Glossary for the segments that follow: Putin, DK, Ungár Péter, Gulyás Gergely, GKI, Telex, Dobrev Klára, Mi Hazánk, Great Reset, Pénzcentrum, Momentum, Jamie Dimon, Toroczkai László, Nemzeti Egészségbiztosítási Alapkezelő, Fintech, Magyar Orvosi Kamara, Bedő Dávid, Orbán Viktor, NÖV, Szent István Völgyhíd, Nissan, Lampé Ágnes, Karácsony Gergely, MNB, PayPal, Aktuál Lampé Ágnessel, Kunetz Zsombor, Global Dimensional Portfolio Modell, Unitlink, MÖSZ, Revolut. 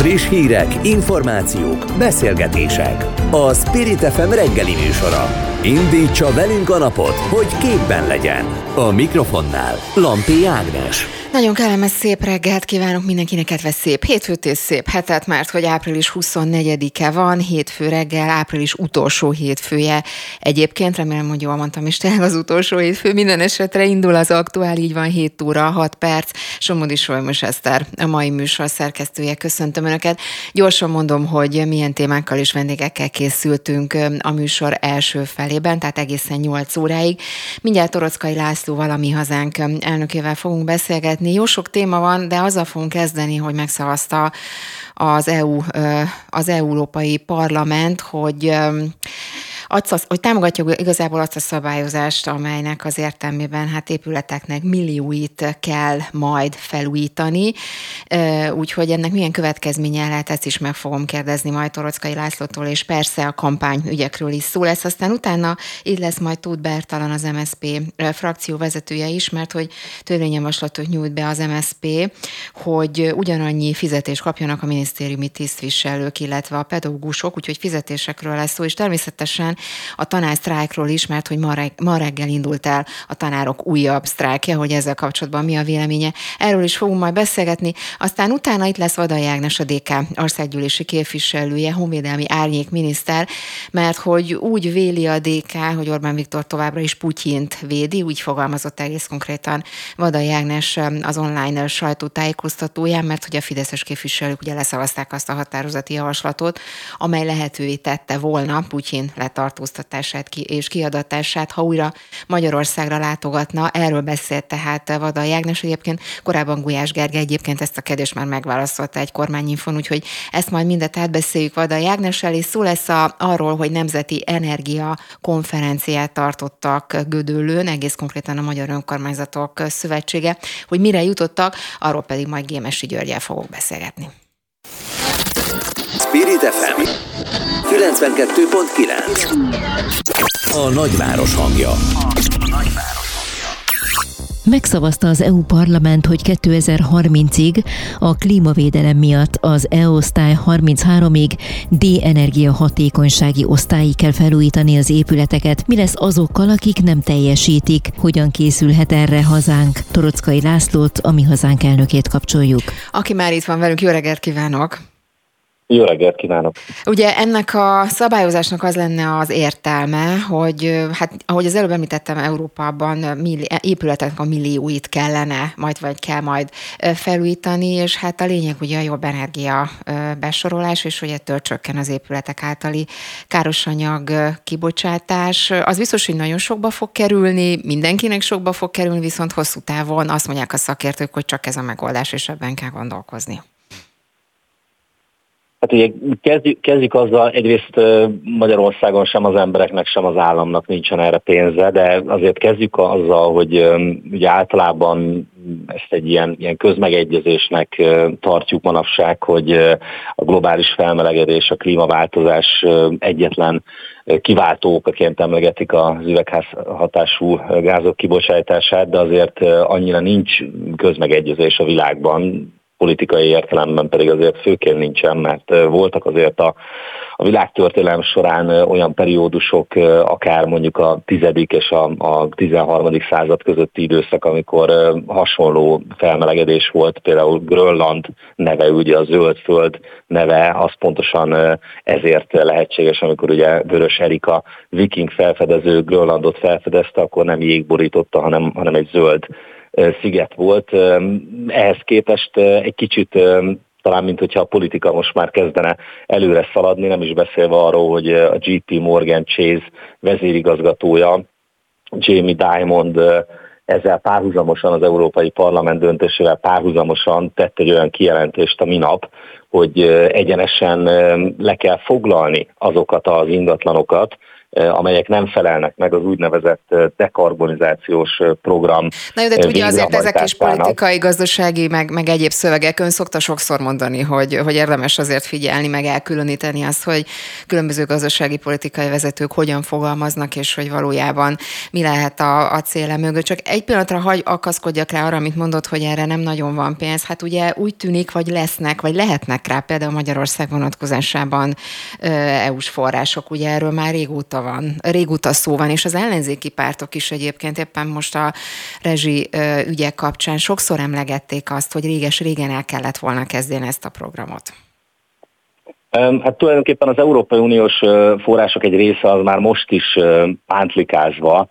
Friss hírek, információk, beszélgetések. A Spirit FM reggeli műsora. Indítsa velünk a napot, hogy képben legyen. A mikrofonnál Lampé Ágnes. Nagyon kellemes szép reggelt kívánok mindenkinek, kedves szép hétfőt és szép hetet, mert hogy április 24-e van, hétfő reggel, április utolsó hétfője. Egyébként remélem, hogy jól mondtam, és tényleg az utolsó hétfő. Minden esetre indul az Aktuál, így van 7 óra, 6 perc. Somodi-Solymos Eszter, a mai műsor szerkesztője. Köszöntöm Önöket. Gyorsan mondom, hogy milyen témákkal és vendégekkel készültünk a műsor első felében, tehát egészen 8 óráig. Mindjárt Toroczkai Lászlóval, a Mi Hazánk elnökével fogunk beszélgetni. Jó sok téma van, de azzal fogunk kezdeni, hogy megszavazta az Európai Parlament, hogy támogatja igazából azt a szabályozást, amelynek az értelmében hát épületeknek millióit kell majd felújítani. Úgyhogy ennek milyen következménye lehet, ezt is meg fogom kérdezni majd Toroczkai Lászlótól, és persze a kampányügyekről is szó lesz. Aztán utána itt lesz majd Tóth Bertalan, az MSZP frakció vezetője is, mert hogy törvényjavaslatot nyújt be az MSZP, hogy ugyanannyi fizetést kapjanak a minisztériumi tisztviselők, illetve a pedagógusok, úgyhogy fizetésekről lesz szó, és természetesen a tanársztrájkról is, mert hogy ma reggel indult el a tanárok újabb sztrájkja, hogy ezzel kapcsolatban mi a véleménye. Erről is fogunk majd beszélgetni. Aztán utána itt lesz Vadai Ágnes, a DK országgyűlési képviselője, honvédelmi árnyékminiszter, mert hogy úgy véli a DK, hogy Orbán Viktor továbbra is Putyint védi, úgy fogalmazott egész konkrétan Vadai Ágnes az online sajtótájékoztatóján, mert hogy a fideszes képviselők ugye leszavazták azt a határozati javaslatot, amely lehetővé tette volna Putyin tartóztatását és kiadatását, ha újra Magyarországra látogatna. Erről beszélt tehát Vadai Ágnes, egyébként korábban Gulyás Gergely egyébként ezt a kérdést már megválaszolta egy kormányinfon, úgyhogy ezt majd mindet átbeszéljük Vadai Ágnessel, és szó lesz arról, hogy nemzeti energia konferenciát tartottak Gödöllőn, egész konkrétan a Magyar Önkormányzatok Szövetsége, hogy mire jutottak, arról pedig majd Gémesi Györggyel fogok beszélgetni. Spirit FM 92.9. A nagyváros hangja. Megszavazta az EU Parlament, hogy 2030-ig a klímavédelem miatt az E-osztály 33-ig D-energia hatékonysági osztályig kell felújítani az épületeket. Mi lesz azokkal, akik nem teljesítik? Hogyan készülhet erre hazánk? Toroczkai Lászlót, a Mi Hazánk elnökét kapcsoljuk. Aki már itt van velünk, jó reggelt kívánok! Jó reggelt kívánok! Ugye ennek a szabályozásnak az lenne az értelme, hogy hát ahogy az előbb említettem, Európában épületeknek a millióit kellene, kell majd felújítani, és hát a lényeg ugye a jobb energia besorolás, és hogy ettől csökken az épületek általi károsanyag kibocsátás. Az biztos, hogy nagyon sokba fog kerülni, mindenkinek sokba fog kerülni, viszont hosszú távon azt mondják a szakértők, hogy csak ez a megoldás, és ebben kell gondolkozni. Hát ugye kezdjük azzal, egyrészt Magyarországon sem az embereknek, sem az államnak nincsen erre pénze, de azért kezdjük azzal, hogy ugye általában ezt egy ilyen közmegegyezésnek tartjuk manapság, hogy a globális felmelegedés, a klímaváltozás egyetlen kiváltó okaként emlegetik az üvegházhatású gázok kibocsátását, de azért annyira nincs közmegegyezés a világban, politikai értelemben pedig azért főként nincsen, mert voltak azért a világtörténelem során olyan periódusok, akár mondjuk a 10. és a 13. század közötti időszak, amikor hasonló felmelegedés volt, például Grönland neve, ugye a Zöldföld neve, az pontosan ezért lehetséges, amikor ugye Vörös Erika viking felfedező Grönlandot felfedezte, akkor nem jég borította, hanem egy zöld sziget volt. Ehhez képest egy kicsit talán, mint hogyha a politika most már kezdene előre szaladni, nem is beszélve arról, hogy a JPMorgan Chase vezérigazgatója, Jamie Dimon, ezzel párhuzamosan, az Európai Parlament döntésével párhuzamosan tett egy olyan kijelentést a minap, hogy egyenesen le kell foglalni azokat az ingatlanokat, amelyek nem felelnek meg az úgynevezett dekarbonizációs program. Na jó, de ugye azért ezek is politikai, gazdasági, meg egyéb szövegek. Ön szokta sokszor mondani, hogy érdemes azért figyelni, meg elkülöníteni azt, hogy különböző gazdasági politikai vezetők hogyan fogalmaznak, és hogy valójában mi lehet a cél mögött. Csak egy pillanatra hagy akaszkodjak rá arra, amit mondott, hogy erre nem nagyon van pénz. Hát ugye úgy tűnik, vagy lesznek, vagy lehetnek rá például Magyarország vonatkozásában EU-s források. Ugye erről már régóta szó van, és az ellenzéki pártok is egyébként éppen most a rezsi ügyek kapcsán sokszor emlegették azt, hogy réges-régen el kellett volna kezdeni ezt a programot. Hát tulajdonképpen az Európai Uniós források egy része az már most is pántlikázva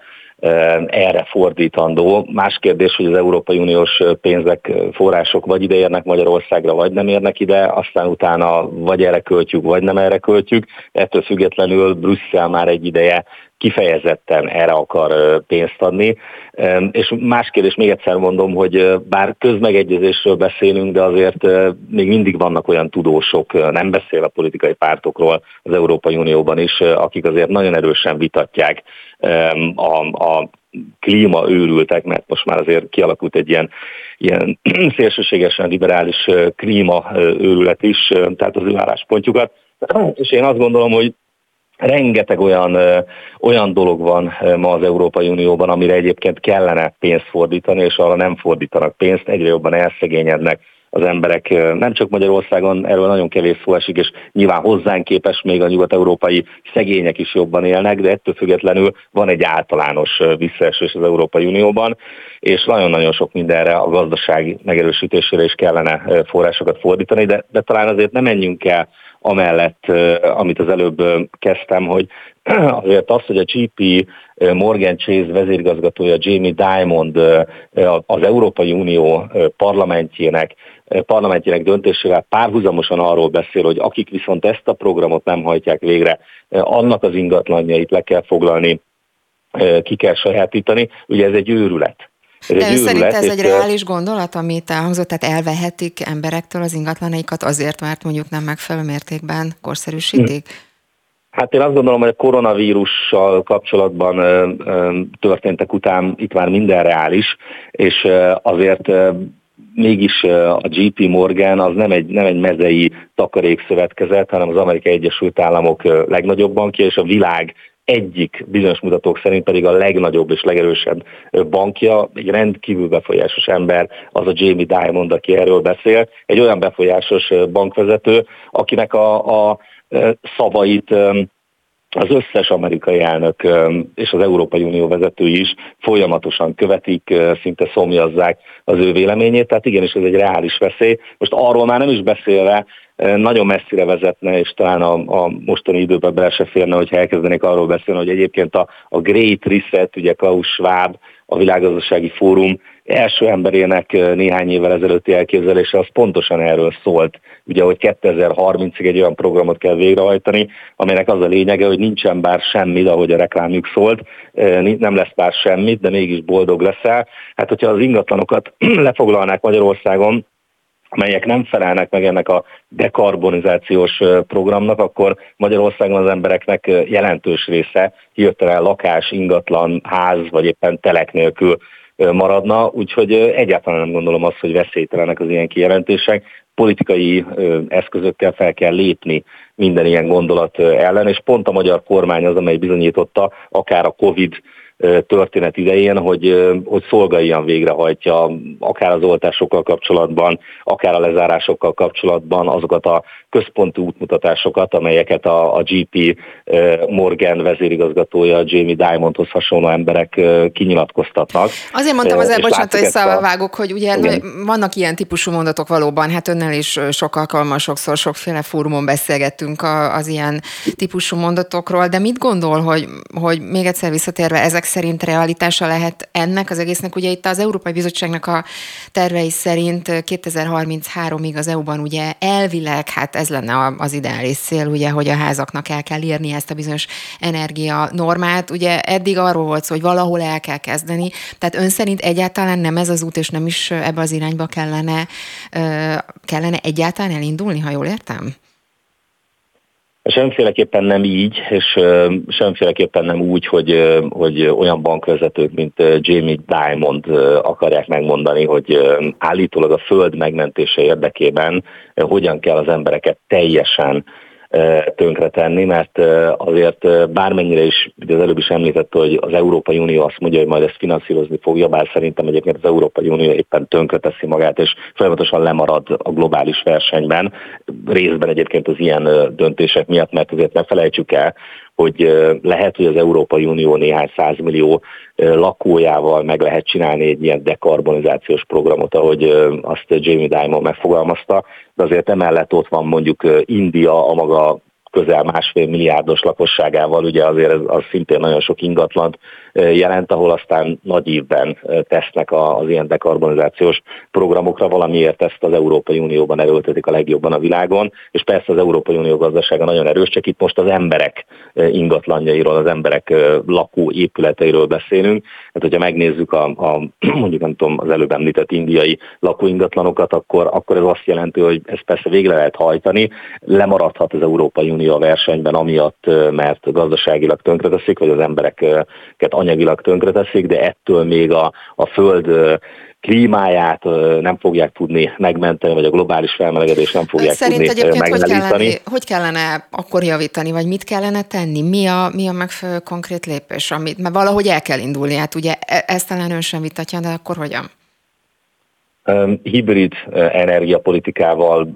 erre fordítandó. Más kérdés, hogy az Európai Uniós pénzek, források vagy ide érnek Magyarországra, vagy nem érnek ide, aztán utána vagy erre költjük, vagy nem erre költjük. Ettől függetlenül Brüsszel már egy ideje kifejezetten erre akar pénzt adni. És más kérdés, még egyszer mondom, hogy bár közmegegyezésről beszélünk, de azért még mindig vannak olyan tudósok, nem beszélve a politikai pártokról az Európai Unióban is, akik azért nagyon erősen vitatják a klímaőrültek, mert most már azért kialakult egy ilyen szélsőségesen liberális klímaőrület is, tehát az ő álláspontjukat. És én azt gondolom, hogy rengeteg olyan dolog van ma az Európai Unióban, amire egyébként kellene pénzt fordítani, és arra nem fordítanak pénzt, egyre jobban elszegényednek az emberek. Nem csak Magyarországon, erről nagyon kevés szó esik, és nyilván hozzánk képest még a nyugat-európai szegények is jobban élnek, de ettől függetlenül van egy általános visszaesés az Európai Unióban, és nagyon-nagyon sok mindenre, a gazdaság megerősítésére is kellene forrásokat fordítani, de talán azért nem menjünk el amellett, amit az előbb kezdtem, hogy azért az, hogy a JPMorgan Chase vezérigazgatója Jamie Dimon az Európai Unió parlamentjének döntésével párhuzamosan arról beszél, hogy akik viszont ezt a programot nem hajtják végre, annak az ingatlanjait le kell foglalni, ki kell sajátítani. Ugye ez egy őrület. De ön szerint ez egy reális gondolat, amit elhangzott, tehát elvehetik emberektől az ingatlanaikat azért, mert mondjuk nem megfelelő mértékben korszerűsítik? Hát én azt gondolom, hogy a koronavírussal kapcsolatban történtek után itt már minden reális, és azért mégis a JPMorgan az nem egy mezei takarékszövetkezet, hanem az Amerikai Egyesült Államok legnagyobb bankja, és a világ egyik bizonyos mutatók szerint pedig a legnagyobb és legerősebb bankja, egy rendkívül befolyásos ember, az a Jamie Dimon, aki erről beszél, egy olyan befolyásos bankvezető, akinek a szavait az összes amerikai elnök és az Európai Unió vezetői is folyamatosan követik, szinte szomjazzák az ő véleményét, tehát igenis ez egy reális veszély. Most arról már nem is beszélve, nagyon messzire vezetne, és talán a mostani időben bele se férne, hogyha elkezdenék arról beszélni, hogy egyébként a Great Reset, ugye Klaus Schwab, a Világgazdasági Fórum első emberének néhány évvel ezelőtti elképzelése az pontosan erről szólt. Ugye, hogy 2030-ig egy olyan programot kell végrehajtani, amelynek az a lényege, hogy nincsen bár semmi, ahogy a reklámjuk szólt, nem lesz bár semmit, de mégis boldog leszel. Hát, hogyha az ingatlanokat lefoglalnák Magyarországon, amelyek nem felelnek meg ennek a dekarbonizációs programnak, akkor Magyarországon az embereknek jelentős része hirtelen lakás, ingatlan, ház vagy éppen telek nélkül maradna, úgyhogy egyáltalán nem gondolom azt, hogy veszélytelenek az ilyen kijelentések. Politikai eszközökkel fel kell lépni minden ilyen gondolat ellen, és pont a magyar kormány az, amely bizonyította akár a Covid történet idején, hogy szolgáljan végrehajtja akár az oltásokkal kapcsolatban, akár a lezárásokkal kapcsolatban azokat a központi útmutatásokat, amelyeket a JPMorgan vezérigazgatója, Jamie Dimonhoz hasonló emberek kinyilatkoztatnak. Azért mondtam az bocsánat, hogy szavavágok, hogy ugye vannak ilyen típusú mondatok valóban, hát önnel is sok alkalommal, sokszor, sokféle fórumon beszélgettünk az ilyen típusú mondatokról, de mit gondol, hogy még egyszer visszatérve, ezek szerint realitása lehet ennek az egésznek? Ugye itt az Európai Bizottságnak a tervei szerint 2033-ig az EU-ban ugye elvileg, hát ez lenne az ideális cél, ugye, hogy a házaknak el kell érni ezt a bizonyos energia normát. Ugye eddig arról volt szó, hogy valahol el kell kezdeni, tehát ön szerint egyáltalán nem ez az út, és nem is ebbe az irányba kellene egyáltalán elindulni, ha jól értem? Semmiféleképpen nem így, és semmiféleképpen nem úgy, hogy olyan bankvezetők, mint Jamie Dimon akarják megmondani, hogy állítólag a föld megmentése érdekében hogyan kell az embereket teljesen tönkretenni, mert azért bármennyire is, ugye az előbb is említett, hogy az Európai Unió azt mondja, hogy majd ezt finanszírozni fogja, bár szerintem egyébként az Európai Unió éppen tönkreteszi magát, és folyamatosan lemarad a globális versenyben, részben egyébként az ilyen döntések miatt, mert azért ne felejtsük el, hogy lehet, hogy az Európai Unió néhány 100 millió lakójával meg lehet csinálni egy ilyen dekarbonizációs programot, ahogy azt Jamie Dimon megfogalmazta, de azért emellett ott van mondjuk India a maga közel 1,5 milliárdos lakosságával, ugye azért az szintén nagyon sok ingatlant jelent, ahol aztán nagy ívben tesznek az ilyen dekarbonizációs programokra, valamiért ezt az Európai Unióban erőltetik a legjobban a világon, és persze az Európai Unió gazdasága nagyon erős, csak itt most az emberek ingatlanjairól, az emberek lakó épületeiről beszélünk, hát hogyha megnézzük mondjuk nem tudom, az előbb említett indiai lakóingatlanokat, akkor ez azt jelenti, hogy ezt persze végre lehet hajtani, lemaradhat az Európai Unió a versenyben amiatt, mert gazdaságilag tönkreteszik, vagy az embereket anyagilag tönkreteszik, de ettől még a föld klímáját nem fogják tudni megmenteni, vagy a globális felmelegedést nem fogják tudni megállítani. Hogy kellene akkor javítani, vagy mit kellene tenni? Mi a megfelelő konkrét lépés? Mert valahogy el kell indulni, hát ugye ezt talán ön sem vitatja, de akkor hogyan? Hibrid energiapolitikával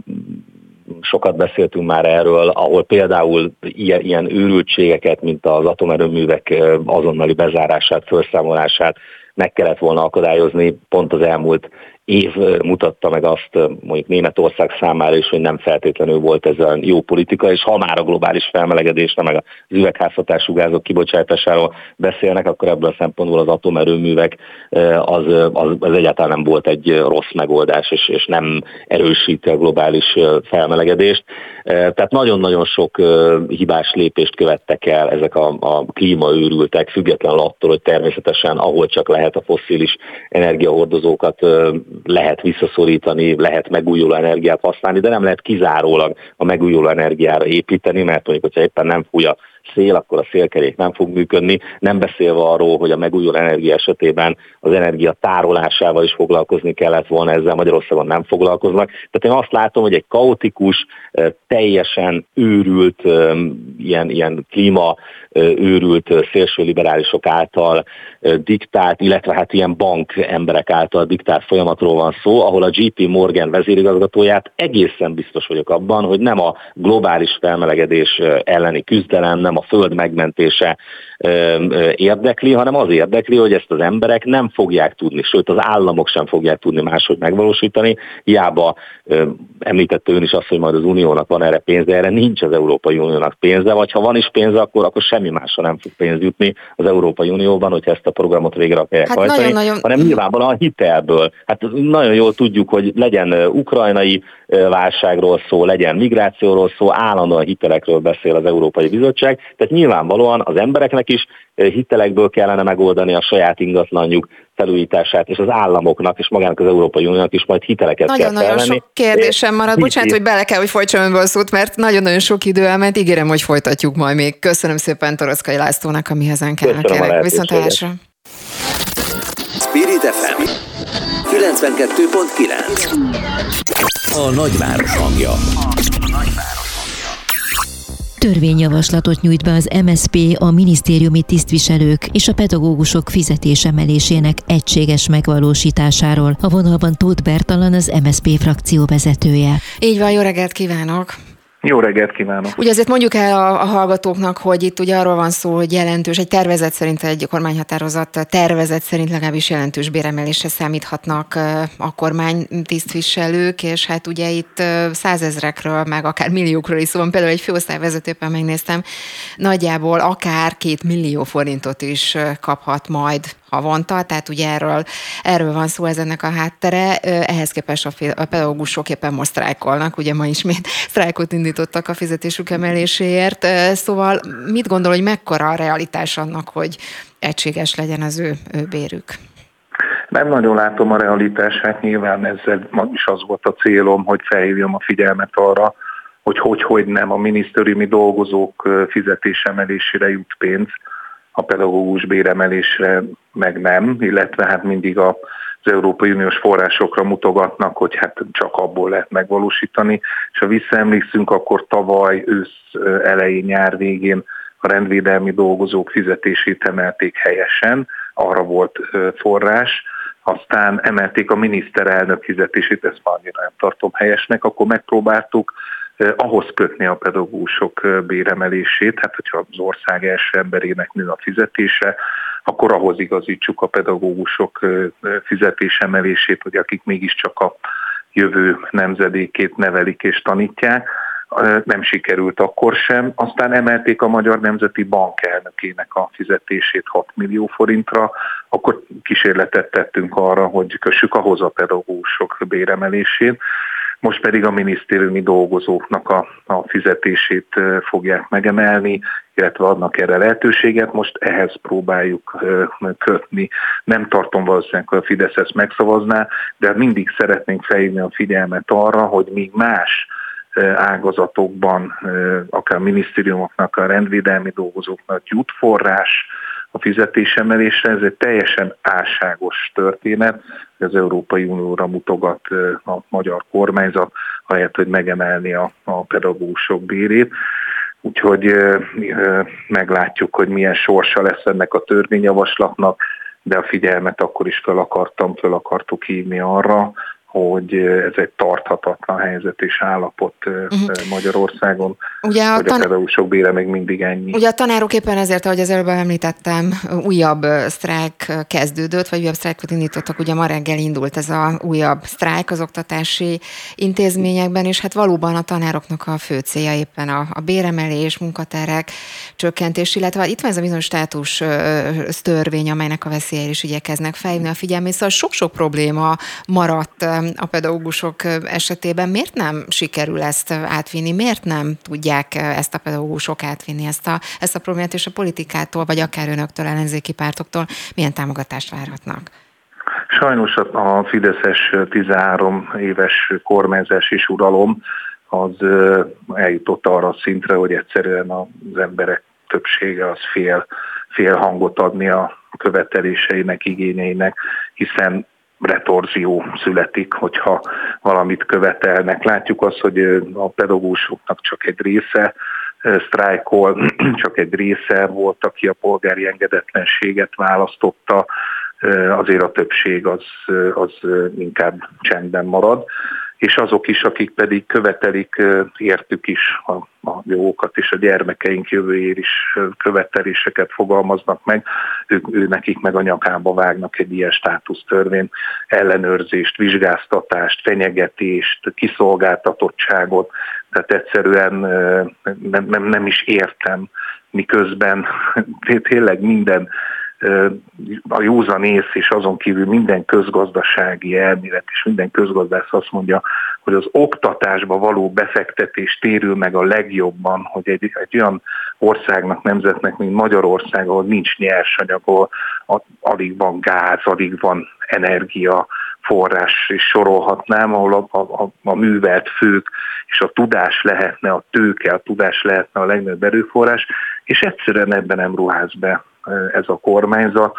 sokat beszéltünk már erről, ahol például ilyen őrültségeket, mint az atomerőművek azonnali bezárását, felszámolását meg kellett volna akadályozni. Pont az elmúlt év mutatta meg azt, mondjuk Németország számára is, hogy nem feltétlenül volt ez a jó politika, és ha már a globális felmelegedésre, meg az üvegházhatású gázok kibocsátásáról beszélnek, akkor ebből a szempontból az atomerőművek az egyáltalán nem volt egy rossz megoldás, és nem erősíti a globális felmelegedést. Tehát nagyon-nagyon sok hibás lépést követtek el ezek a klímaőrültek, függetlenül attól, hogy természetesen ahol csak lehet a fosszilis energiahordozókat lehet visszaszorítani, lehet megújuló energiát használni, de nem lehet kizárólag a megújuló energiára építeni, mert mondjuk, hogyha éppen nem fúj a szél, akkor a szélkerék nem fog működni, nem beszélve arról, hogy a megújuló energia esetében az energia tárolásával is foglalkozni kellett volna, ezzel Magyarországon nem foglalkoznak. Tehát én azt látom, hogy egy kaotikus, teljesen őrült, ilyen klíma őrült szélső liberálisok által diktált, illetve hát ilyen bank emberek által diktált folyamatról van szó, ahol a JPMorgan vezérigazgatóját egészen biztos vagyok abban, hogy nem a globális felmelegedés elleni küzdelem, nem a föld megmentése érdekli, hanem az érdekli, hogy ezt az emberek nem fogják tudni, sőt az államok sem fogják tudni máshogy megvalósítani, hiába említette ön is azt, hogy majd az Uniónak van erre pénze, erre nincs az Európai Uniónak pénze, vagy ha van is pénze, akkor semmi másra nem fog pénz jutni az Európai Unióban, hogyha ezt a programot végre akarják hajtani, hanem nyilvánvalóan a hitelből. Hát nagyon jól tudjuk, hogy legyen ukrajnai válságról szó, legyen migrációról szó, állandóan hitelekről beszél az Európai Bizottság, tehát nyilvánvalóan az embereknek is hitelekből kellene megoldani a saját ingatlanjuk felújítását, és az államoknak, és magának az Európai Uniónak is majd hiteleket kell felvenni. Nagyon-nagyon sok kérdésem marad. Bocsánat, hogy bele kell, hogy folytsam önből szót, mert nagyon-nagyon sok idő elment. Ígérem, hogy folytatjuk majd még. Köszönöm szépen Toroczkai Lászlónak, a Mi Hazánk elnökének. Viszontlátásra. Spirit FM 92.9 A nagyváros hangja. Törvényjavaslatot nyújt be az MSZP a minisztériumi tisztviselők és a pedagógusok fizetésemelésének egységes megvalósításáról. A vonalban Tóth Bertalan, az MSZP frakció vezetője. Így van, jó reggelt kívánok! Jó reggelt kívánok! Ugye azért mondjuk el a hallgatóknak, hogy itt ugye arról van szó, hogy jelentős, egy tervezet szerint, egy kormányhatározat tervezet szerint legalábbis jelentős béremelésre számíthatnak a kormány tisztviselők, és hát ugye itt 100 000-ekről, meg akár milliókról is szó van. Például egy főosztályvezetőben megnéztem, nagyjából akár 2 millió forintot is kaphat majd havonta, tehát ugye erről van szó, ez ennek a háttere. Ehhez képest a pedagógusok éppen most sztrájkolnak, ugye ma ismét sztrájkot indítottak a fizetésük emeléséért. Szóval mit gondol, hogy mekkora a realitás annak, hogy egységes legyen az ő bérük? Nem nagyon látom a realitását, nyilván ezzel is az volt a célom, hogy felhívjam a figyelmet arra, hogy nem a minisztériumi dolgozók fizetésemelésére jut pénz, a pedagógus béremelésre meg nem, illetve hát mindig az Európai Uniós forrásokra mutogatnak, hogy hát csak abból lehet megvalósítani. És ha visszaemlékszünk, akkor tavaly ősz elején, nyár végén a rendvédelmi dolgozók fizetését emelték helyesen, arra volt forrás, aztán emelték a miniszterelnök fizetését, ezt már annyira nem tartom helyesnek, akkor megpróbáltuk ahhoz kötni a pedagógusok béremelését, hát hogyha az ország első emberének nő a fizetése, akkor ahhoz igazítsuk a pedagógusok fizetésemelését, hogy akik mégiscsak a jövő nemzedékét nevelik és tanítják, nem sikerült akkor sem. Aztán emelték a Magyar Nemzeti Bank elnökének a fizetését 6 millió forintra, akkor kísérletet tettünk arra, hogy kössük ahhoz a pedagógusok béremelését, most pedig a minisztériumi dolgozóknak a fizetését fogják megemelni, illetve adnak erre lehetőséget, most ehhez próbáljuk kötni. Nem tartom valószínűleg, hogy a Fidesz ezt megszavazná, de mindig szeretnénk felhívni a figyelmet arra, hogy még más ágazatokban, akár minisztériumoknak, a rendvédelmi dolgozóknak jut forrás a fizetésemelésre, ez egy teljesen álságos történet, hogy az Európai Unióra mutogat a magyar kormányzat, ahelyett, hogy megemelni a pedagógusok bérét. Úgyhogy meglátjuk, hogy milyen sorsa lesz ennek a törvényjavaslatnak, de a figyelmet akkor is föl akartuk hívni arra, hogy ez egy tarthatatlan helyzet és állapot Magyarországon, ugye hogy a pedagógusok bére még mindig ennyi. Ugye a tanárok éppen ezért, ahogy az előbb említettem, újabb sztrájk kezdődött, vagy újabb sztrájkot indítottak, ugye ma reggel indult ez a újabb sztrájk az oktatási intézményekben, és hát valóban a tanároknak a fő célja éppen a béremelés, munkaterek csökkentés, illetve itt van ez a bizonyos státus törvény, amelynek a veszélyére is igyekeznek felhívni a figyelmét, szóval sok-sok probléma maradt a pedagógusok esetében. Miért nem sikerül ezt átvinni? Miért nem tudják ezt a pedagógusok átvinni, ezt a problémát, és a politikától, vagy akár önöktől, ellenzéki pártoktól milyen támogatást várhatnak? Sajnos a Fideszes 13 éves kormányzás és uralom az eljutott arra a szintre, hogy egyszerűen az emberek többsége az fél hangot adni a követeléseinek, igényeinek, hiszen retorzió születik, hogyha valamit követelnek. Látjuk azt, hogy a pedagógusoknak csak egy része sztrájkol, csak egy része volt, aki a polgári engedetlenséget választotta, azért a többség az inkább csendben marad, és azok is, akik pedig követelik, értük is a jogokat, és a gyermekeink jövőjér is követeléseket fogalmaznak meg, nekik meg a nyakába vágnak egy ilyen státusztörvény, ellenőrzést, vizsgáztatást, fenyegetést, kiszolgáltatottságot, tehát egyszerűen nem is értem, miközben tényleg minden a józan ész és azon kívül minden közgazdasági elmélet és minden közgazdász azt mondja, hogy az oktatásba való befektetés térül meg a legjobban, hogy egy olyan országnak, nemzetnek, mint Magyarország, ahol nincs nyersanyag, ahol alig van gáz, alig van energia, forrás is sorolhatnám, ahol a művelt fők és a tudás lehetne, a tőke, a tudás lehetne a legnagyobb erőforrás, és egyszerűen ebben nem ruház be ez a kormányzat,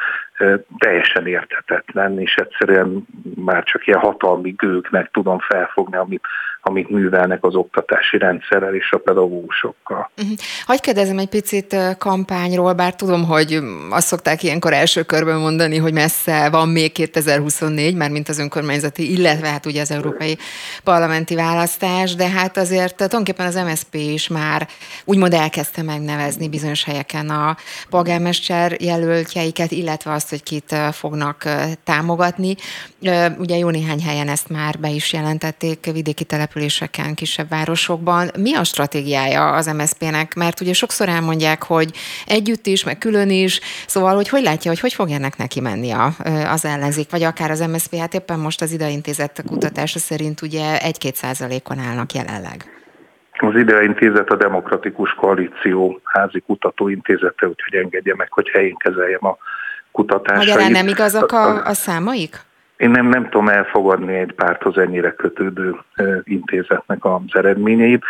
teljesen érthetetlen, és egyszerűen már csak ilyen hatalmi gőgnek tudom felfogni, amit művelnek az oktatási rendszerrel és a pedagógusokkal. Hagy kérdezem egy picit kampányról, bár tudom, hogy azt szokták ilyenkor első körben mondani, hogy messze van még 2024, már mint az önkormányzati, illetve hát ugye az európai parlamenti választás, de hát azért tulajdonképpen az MSZP is már úgymond elkezdte megnevezni bizonyos helyeken a polgármester jelöltjeiket, illetve azt, hogy kit fognak támogatni. Ugye jó néhány helyen ezt már be is jelentették, vidéki településeken, kisebb városokban. Mi a stratégiája az MSZP-nek? Mert ugye sokszor elmondják, hogy együtt is, meg külön is, szóval, hogy látja, hogy fog ennek neki menni az ellenzék, vagy akár az MSZP, hát éppen most az Idei Intézet kutatása szerint ugye 1-2% állnak jelenleg. Az Idei Intézet a Demokratikus Koalíció házi kutatóintézete, úgyhogy engedje meg, hogy helyén kezeljem a kutatásait. Magyarán nem igazak a számaik? Én nem tudom elfogadni egy párthoz ennyire kötődő intézetnek az eredményeit.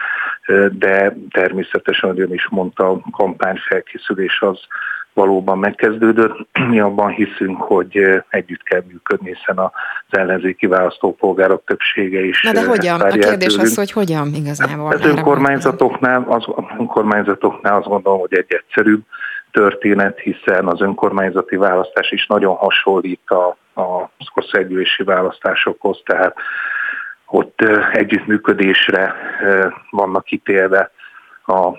de természetesen, ahogy ön is mondta, a kampány felkészülés az valóban megkezdődött. Mi abban hiszünk, hogy együtt kell működni, hiszen az ellenzéki választópolgárok többsége is. Na de hogyan? A kérdés az, hogy hogyan igazából? Az önkormányzatoknál azt gondolom, hogy egy egyszerűbb történet, hiszen az önkormányzati választás is nagyon hasonlít az országgyűlési választásokhoz, tehát ott együttműködésre vannak ítélve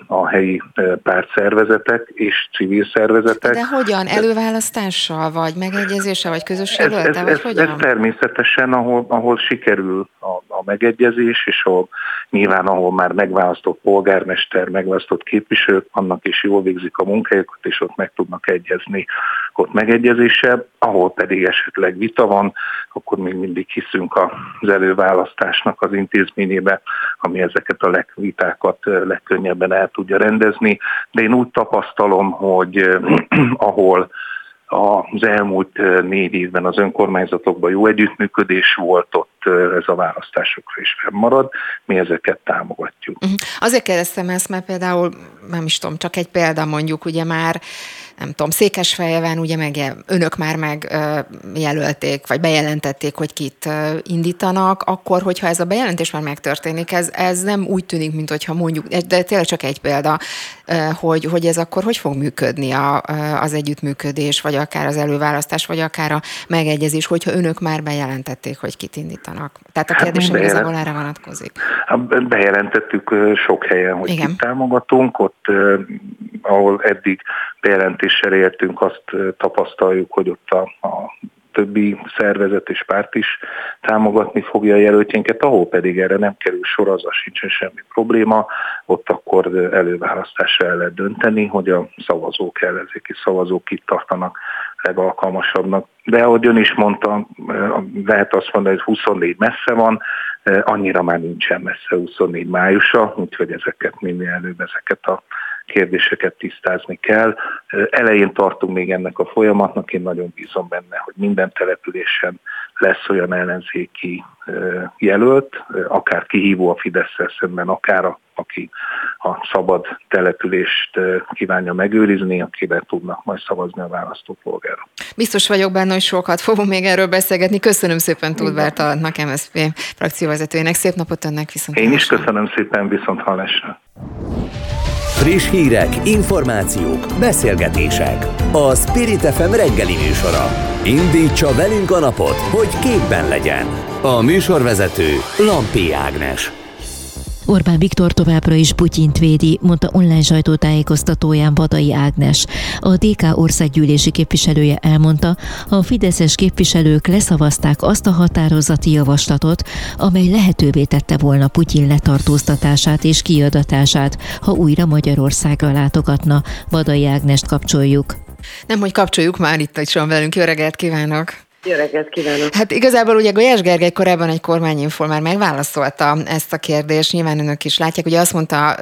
a helyi pártszervezetek és civil szervezetek. De hogyan? Előválasztással, vagy megegyezéssel, vagy közös jelöltel, vagy hogyan? Ez természetesen, ahol sikerül a megegyezés, és ahol már megválasztott polgármester, megválasztott képviselők, annak is jól végzik a munkájukat, és ott meg tudnak egyezni, ott megegyezéssel, ahol pedig esetleg vita van, akkor még mindig hiszünk az előválasztásnak az intézményébe, ami ezeket a vitákat legkönnyebb el tudja rendezni, de én úgy tapasztalom, hogy ahol az elmúlt 4 évben az önkormányzatokban jó együttműködés volt, ott ez a választásokra is fennmarad, mi ezeket támogatjuk. Azért kérdeztem ezt, mert például, nem is tudom, csak egy példa mondjuk, ugye már nem tudom, Székesfehérváron ugye önök már megjelölték, vagy bejelentették, hogy kit indítanak, akkor, hogyha ez a bejelentés már megtörténik, ez nem úgy tűnik, mint hogyha mondjuk, de tényleg csak egy példa, hogy ez akkor hogy fog működni az együttműködés, vagy akár az előválasztás, vagy akár a megegyezés, hogyha önök már bejelentették, hogy kit indítanak. Tehát a kérdésem igazából erre vonatkozik. Bejelentettük sok helyen, hogy kit támogatunk, ott, ahol eddig bejelentéssel értünk, azt tapasztaljuk, hogy ott a többi szervezet és párt is támogatni fogja a jelöltjénket, ahol pedig erre nem kerül sor, azzal sincsen semmi probléma, ott akkor előválasztásra el lehet dönteni, hogy a szavazók, ellenzéki szavazók itt tartanak legalkalmasabbnak. De ahogy ön is mondta, lehet azt mondani, hogy 24 messze van, annyira már nincsen messze 24 májusa, úgyhogy ezeket minél előbb, ezeket a kérdéseket tisztázni kell. Elején tartunk még ennek a folyamatnak, én nagyon bízom benne, hogy minden településen lesz olyan ellenzéki jelölt, akár kihívó a Fideszsel szemben, akár aki a szabad települést kívánja megőrizni, akire tudnak majd szavazni a választópolgárok. Biztos vagyok benne, hogy sokat fogunk még erről beszélgetni. Köszönöm szépen Tóth Bertalannak, MSZP frakcióvezetőjének. Szép napot önnek, viszonthallásra. Én is köszönöm szépen, viszonthallásra. Friss hírek, információk, beszélgetések. A Spirit FM reggeli műsora. Indítsa velünk a napot, hogy képben legyen. A műsorvezető Lampé Ágnes. Orbán Viktor továbbra is Putyint védi, mondta online sajtótájékoztatóján Vadai Ágnes. A DK országgyűlési képviselője elmondta, a fideszes képviselők leszavazták azt a határozati javaslatot, amely lehetővé tette volna Putyin letartóztatását és kiadatását, ha újra Magyarországra látogatna. Vadai Ágnest kapcsoljuk. Nemhogy kapcsoljuk, már itt is van velünk. Jó reggelt kívánok! Jó reggelt kívánok! Hát igazából ugye Gulyás Gergely korábban egy kormányinfón már megválaszolta ezt a kérdést, nyilván önök is látják, ugye azt mondta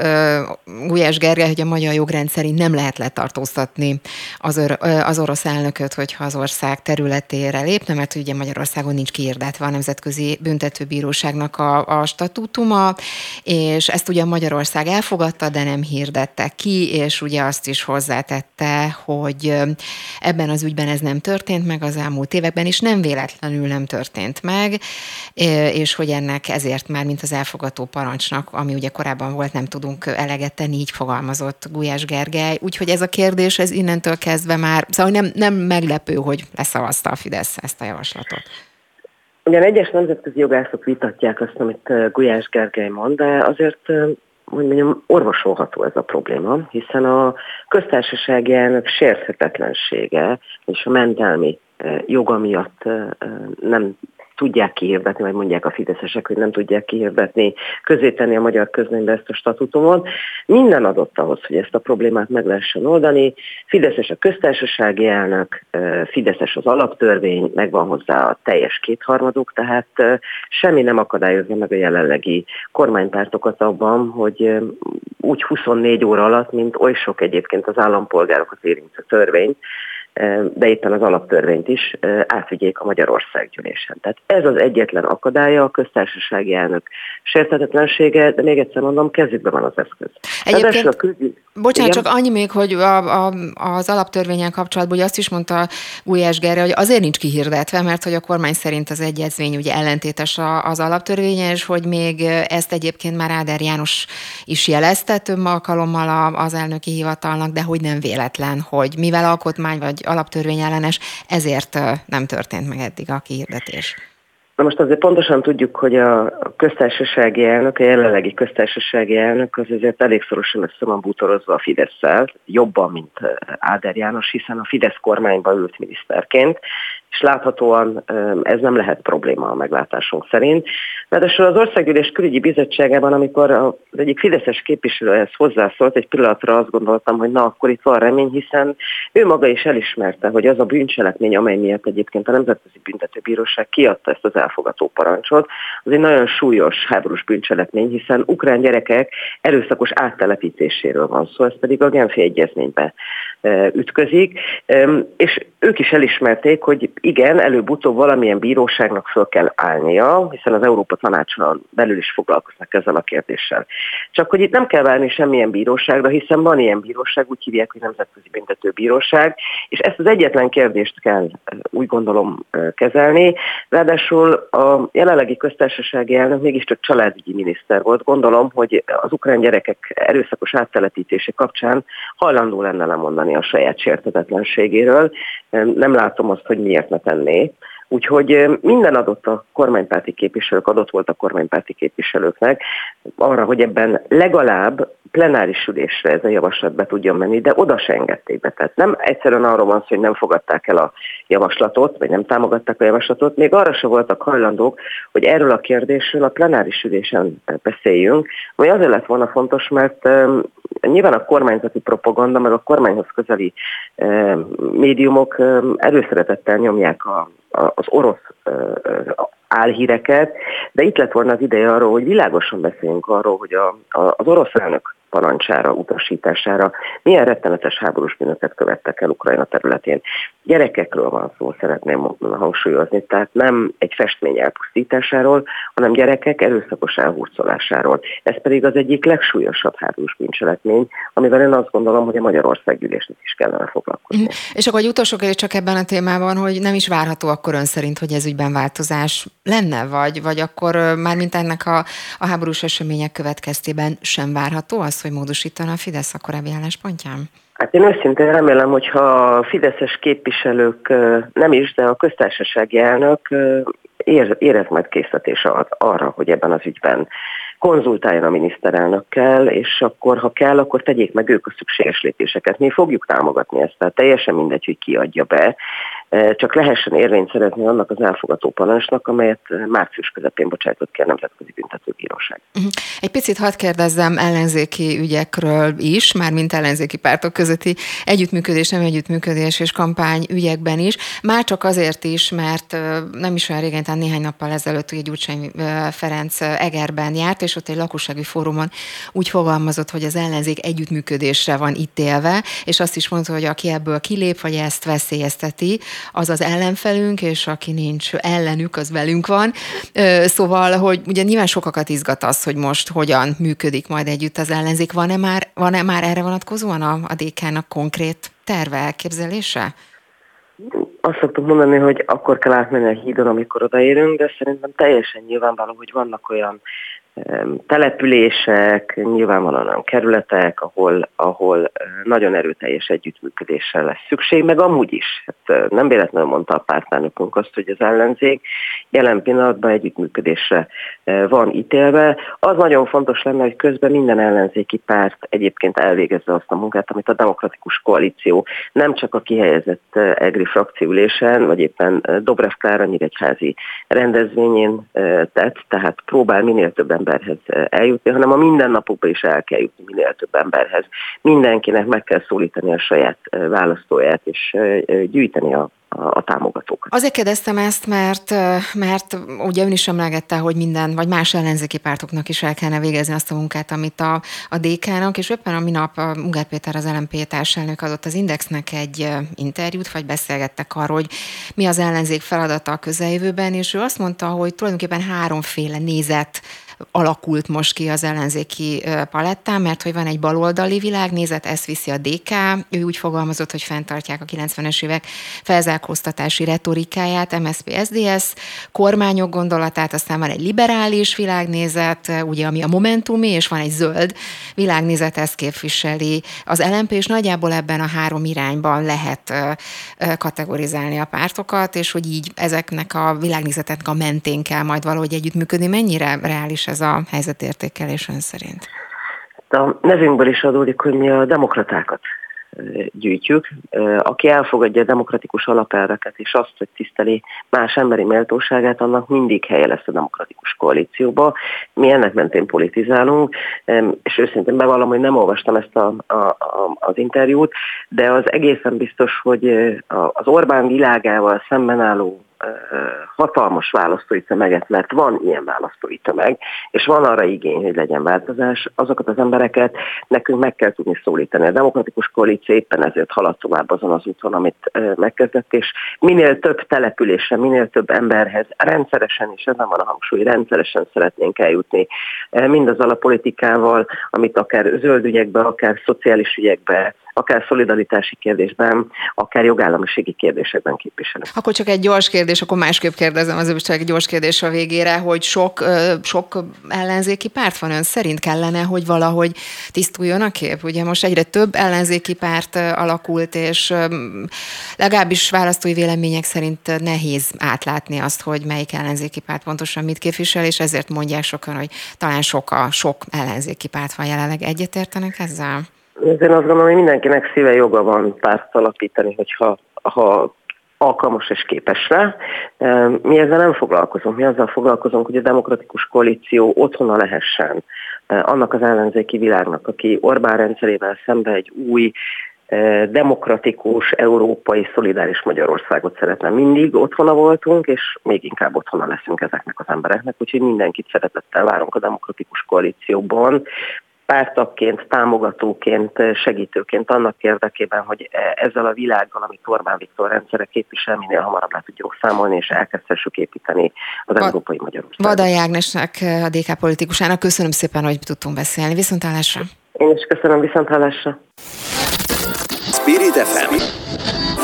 Gulyás Gergely, hogy a magyar jogrendszer nem lehet letartóztatni az orosz elnököt, hogyha az ország területére lépne, mert ugye Magyarországon nincs kiirdetve a Nemzetközi Büntetőbíróságnak a statútuma, és ezt ugye Magyarország elfogadta, de nem hirdette ki, és ugye azt is hozzátette, hogy ebben az ügyben ez nem történt meg az elmúlt években, és nem véletlenül nem történt meg, és hogy ennek ezért már, mint az elfogadó parancsnak, ami ugye korábban volt, nem tudunk eleget tenni, így fogalmazott Gulyás Gergely. Úgyhogy ez a kérdés, ez innentől kezdve már, szóval nem meglepő, hogy leszavazta a Fidesz ezt a javaslatot. Ugyan egyes nemzetközi jogászok vitatják azt, amit Gulyás Gergely mond, de azért, hogy mondjam, orvosolható ez a probléma, hiszen a köztársasági elnök sérthetetlensége és a mentelmi joga miatt nem tudják kihirdetni, vagy mondják a fideszesek, hogy nem tudják kihirdetni, közé tenni a magyar közlönybe ezt a statutumot. Minden adott ahhoz, hogy ezt a problémát meg lehessen oldani. Fideszes a köztársasági elnök, fideszes az alaptörvény, megvan hozzá a teljes kétharmaduk, tehát semmi nem akadályozza meg a jelenlegi kormánypártokat abban, hogy úgy 24 óra alatt, mint oly sok egyébként az állampolgárokat érintő törvény, de éppen az alaptörvényt is átvigyék a Magyarország gyűlésen. Tehát ez az egyetlen akadálya a köztársasági elnök sérthetetlensége, de még egyszer mondom, kezükben van az eszköz. Egyébként, bocsánat, igen? Csak annyi még, hogy az alaptörvényen kapcsolatban ugye azt is mondta Gulyás Gergely, hogy azért nincs kihirdetve, mert hogy a kormány szerint az egyezmény ugye ellentétes az alaptörvényen, és hogy még ezt egyébként már Lázár János is jelezte több alkalommal az elnöki hivatalnak, de hogy nem véletlen, hogy mivel alkotmány vagy alaptörvényellenes, ezért nem történt meg eddig a kihirdetés. Na most azért pontosan tudjuk, hogy a köztársasági elnök, a jelenlegi köztársasági elnök az azért elég szorosan össze van bútorozva a Fidesszel, jobban, mint Lázár János, hiszen a Fidesz kormányba ült miniszterként, és láthatóan ez nem lehet probléma a meglátásunk szerint. Ráadásul az Országgyűlés Külügyi Bizottságában, amikor az egyik fideszes képviselő ezt hozzászólt, egy pillanatra azt gondoltam, hogy na, akkor itt van remény, hiszen ő maga is elismerte, hogy az a bűncselekmény, amely miatt egyébként a Nemzetközi Büntetőbíróság kiadta ezt az elfogató parancsot, az egy nagyon súlyos háborús bűncselekmény, hiszen ukrán gyerekek erőszakos áttelepítéséről van szó, ez pedig a Genfi Egyezménybe ütközik, és ők is elismerték, hogy igen, előbb-utóbb valamilyen bíróságnak föl kell állnia, hiszen az Európa Tanácson belül is foglalkoznak ezzel a kérdéssel. Csak hogy itt nem kell várni semmilyen bíróságra, hiszen van ilyen bíróság, úgy hívják, hogy Nemzetközi Büntetőbíróság, és ezt az egyetlen kérdést kell, úgy gondolom, kezelni. Ráadásul a jelenlegi köztársasági elnök mégiscsak családügyi miniszter volt. Gondolom, hogy az ukrán gyerekek erőszakos áttelepítése kapcsán hajlandó lenne lemondani a saját sérthetetlenségéről. Nem látom azt, hogy miért ne tenné. Úgyhogy minden adott a kormánypárti képviselők, adott volt a kormánypárti képviselőknek arra, hogy ebben legalább plenáris ülésre ez a javaslat be tudjon menni, de oda se engedték be. Tehát nem egyszerűen arról van szó, hogy nem fogadták el a javaslatot, vagy nem támogatták a javaslatot, még arra se voltak hajlandók, hogy erről a kérdésről a plenáris ülésen beszéljünk, ami azért lett volna fontos, mert nyilván a kormányzati propaganda, meg a kormányhoz közeli médiumok előszeretettel nyomják az orosz álhíreket, de itt lett volna az ideje arról, hogy világosan beszéljünk arról, hogy az orosz elnök parancsára, utasítására milyen rettenetes háborús bűnöket követtek el Ukrajna területén. Gyerekekről van szó, szeretném hangsúlyozni, tehát nem egy festmény elpusztításáról, hanem gyerekek erőszakos elhurcolásáról. Ez pedig az egyik legsúlyosabb háborús bűncselekmény, amivel én azt gondolom, hogy a Magyarország gyűlésnek is kellene foglalkozni. És akkor egy utolsó kérdés csak ebben a témában, hogy nem is várható akkor ön szerint, hogy ez ügyben változás lenne, vagy akkor már mint ennek a háborús események következtében sem várható az, hogy módosítana a Fidesz a korábbi álláspontján? Hát én őszintén remélem, hogyha a fideszes képviselők nem is, de a köztársasági elnök érez majd késztetése arra, hogy ebben az ügyben konzultáljon a miniszterelnökkel, és akkor, ha kell, akkor tegyék meg ők a szükséges lépéseket. Mi fogjuk támogatni ezt, tehát teljesen mindegy, hogy ki adja be, csak lehessen érvényt szerezni annak az elfogadó parancsnak, amelyet március közepén bocsájtott ki a Nemzetközi Büntetőbíróság. Egy picit hadd kérdezzem ellenzéki ügyekről is, mármint ellenzéki pártok közötti együttműködés, nem együttműködés és kampány ügyekben is, már csak azért is, mert nem is olyan régen, tehát néhány nappal ezelőtt ugye Gyurcsány Ferenc Egerben járt, és ott egy lakossági fórumon úgy fogalmazott, hogy az ellenzék együttműködésre van ítélve, és azt is mondta, hogy aki ebből kilép, vagy ezt veszélyezteti, az az ellenfelünk, és aki nincs ellenük, az velünk van. Szóval, hogy ugye nyilván sokakat izgat az, hogy most hogyan működik majd együtt az ellenzék. Van-e már erre vonatkozóan a DK-nak konkrét terve, elképzelése? Azt szoktuk mondani, hogy akkor kell átmenni a hídon, amikor odaérünk, de szerintem teljesen nyilvánvaló, hogy vannak olyan települések, nyilvánvalóan olyan kerületek, ahol nagyon erőteljes együttműködésre lesz szükség, meg amúgy is. Hát nem véletlenül mondta a pártnálnokunk azt, hogy az ellenzék jelen pillanatban együttműködésre van ítélve. Az nagyon fontos lenne, hogy közben minden ellenzéki párt egyébként elvégezze azt a munkát, amit a Demokratikus Koalíció nem csak a kihelyezett egri frakcióülésen, vagy éppen Dobrev Klára nyíregyházi rendezvényén tett, tehát próbál minél többen emberhez eljutni, hanem a mindennapokban is el kell jutni minél több emberhez. Mindenkinek meg kell szólítani a saját választóját, és gyűjteni a a támogatókat. Azért kérdeztem ezt, mert ugye ön is emlegette, hogy minden, vagy más ellenzéki pártoknak is el kellene végezni azt a munkát, amit a DK-nak, és éppen a minap Ungár Péter, az LMP társelnök adott az Indexnek egy interjút, vagy beszélgettek arról, hogy mi az ellenzék feladata a közeljövőben, és ő azt mondta, hogy tulajdonképpen háromféle nézet alakult most ki az ellenzéki palettán, mert hogy van egy baloldali világnézet, ezt viszi a DK, ő úgy fogalmazott, hogy fenntartják a 90-es évek felzárkóztatási retorikáját, MSZP-SZDSZ, kormányok gondolatát, aztán van egy liberális világnézet, ugye, ami a Momentumé, és van egy zöld világnézet, ezt képviseli az LMP, és nagyjából ebben a három irányban lehet kategorizálni a pártokat, és hogy így ezeknek a világnézeteknek a mentén kell majd valahogy együttműködni. Mennyire reális ez a helyzetértékelés ön szerint? A nevünkből is adódik, hogy mi a demokratákat gyűjtjük. Aki elfogadja a demokratikus alapelveket és azt, hogy tiszteli más emberi méltóságát, annak mindig helye lesz a demokratikus koalícióba. Mi ennek mentén politizálunk, és őszintén bevallom, hogy nem olvastam ezt az interjút, de az egészen biztos, hogy az Orbán világával szemben álló hatalmas választói tömeget, mert van ilyen választói tömeg, és van arra igény, hogy legyen változás, azokat az embereket nekünk meg kell tudni szólítani. A demokratikus koalíció éppen ezért halad tovább azon az úton, amit megkezdett, és minél több településre, minél több emberhez rendszeresen, és ezen van a hangsúly, rendszeresen szeretnénk eljutni mindazzal a politikával, amit akár zöld ügyekbe, akár szociális ügyekbe, akár szolidaritási kérdésben, akár jogállamiségi kérdésekben képviselünk. Akkor csak egy gyors kérdés, akkor másképp kérdezem, az csak egy gyors kérdés a végére, hogy sok ellenzéki párt van, ön szerint kellene, hogy valahogy tisztuljon a kép? Ugye most egyre több ellenzéki párt alakult, és legalábbis választói vélemények szerint nehéz átlátni azt, hogy melyik ellenzéki párt pontosan mit képvisel, és ezért mondják sokan, hogy talán sok ellenzéki párt van jelenleg. Egyetértenek ezzel? Én azt gondolom, hogy mindenkinek szíve joga van párt alapítani, hogyha alkalmas és képes rá. Mi ezzel nem foglalkozunk. Mi azzal foglalkozunk, hogy a demokratikus koalíció otthona lehessen annak az ellenzéki világnak, aki Orbán rendszerével szemben egy új, demokratikus, európai, szolidáris Magyarországot szeretne. Mindig otthona voltunk, és még inkább otthona leszünk ezeknek az embereknek, úgyhogy mindenkit szeretettel várunk a demokratikus koalícióban, pártagként, támogatóként, segítőként annak érdekében, hogy ezzel a világgal, amit Orbán Viktor rendszere képvisel, minél hamarabb le tudjuk számolni, és elkezdhessük építeni az európai Magyarországot. Vadai Ágnesnek, a DK politikusának köszönöm szépen, hogy tudtunk beszélni. Viszonthallásra! Én is köszönöm, viszonthallásra! Spirit FM 92.9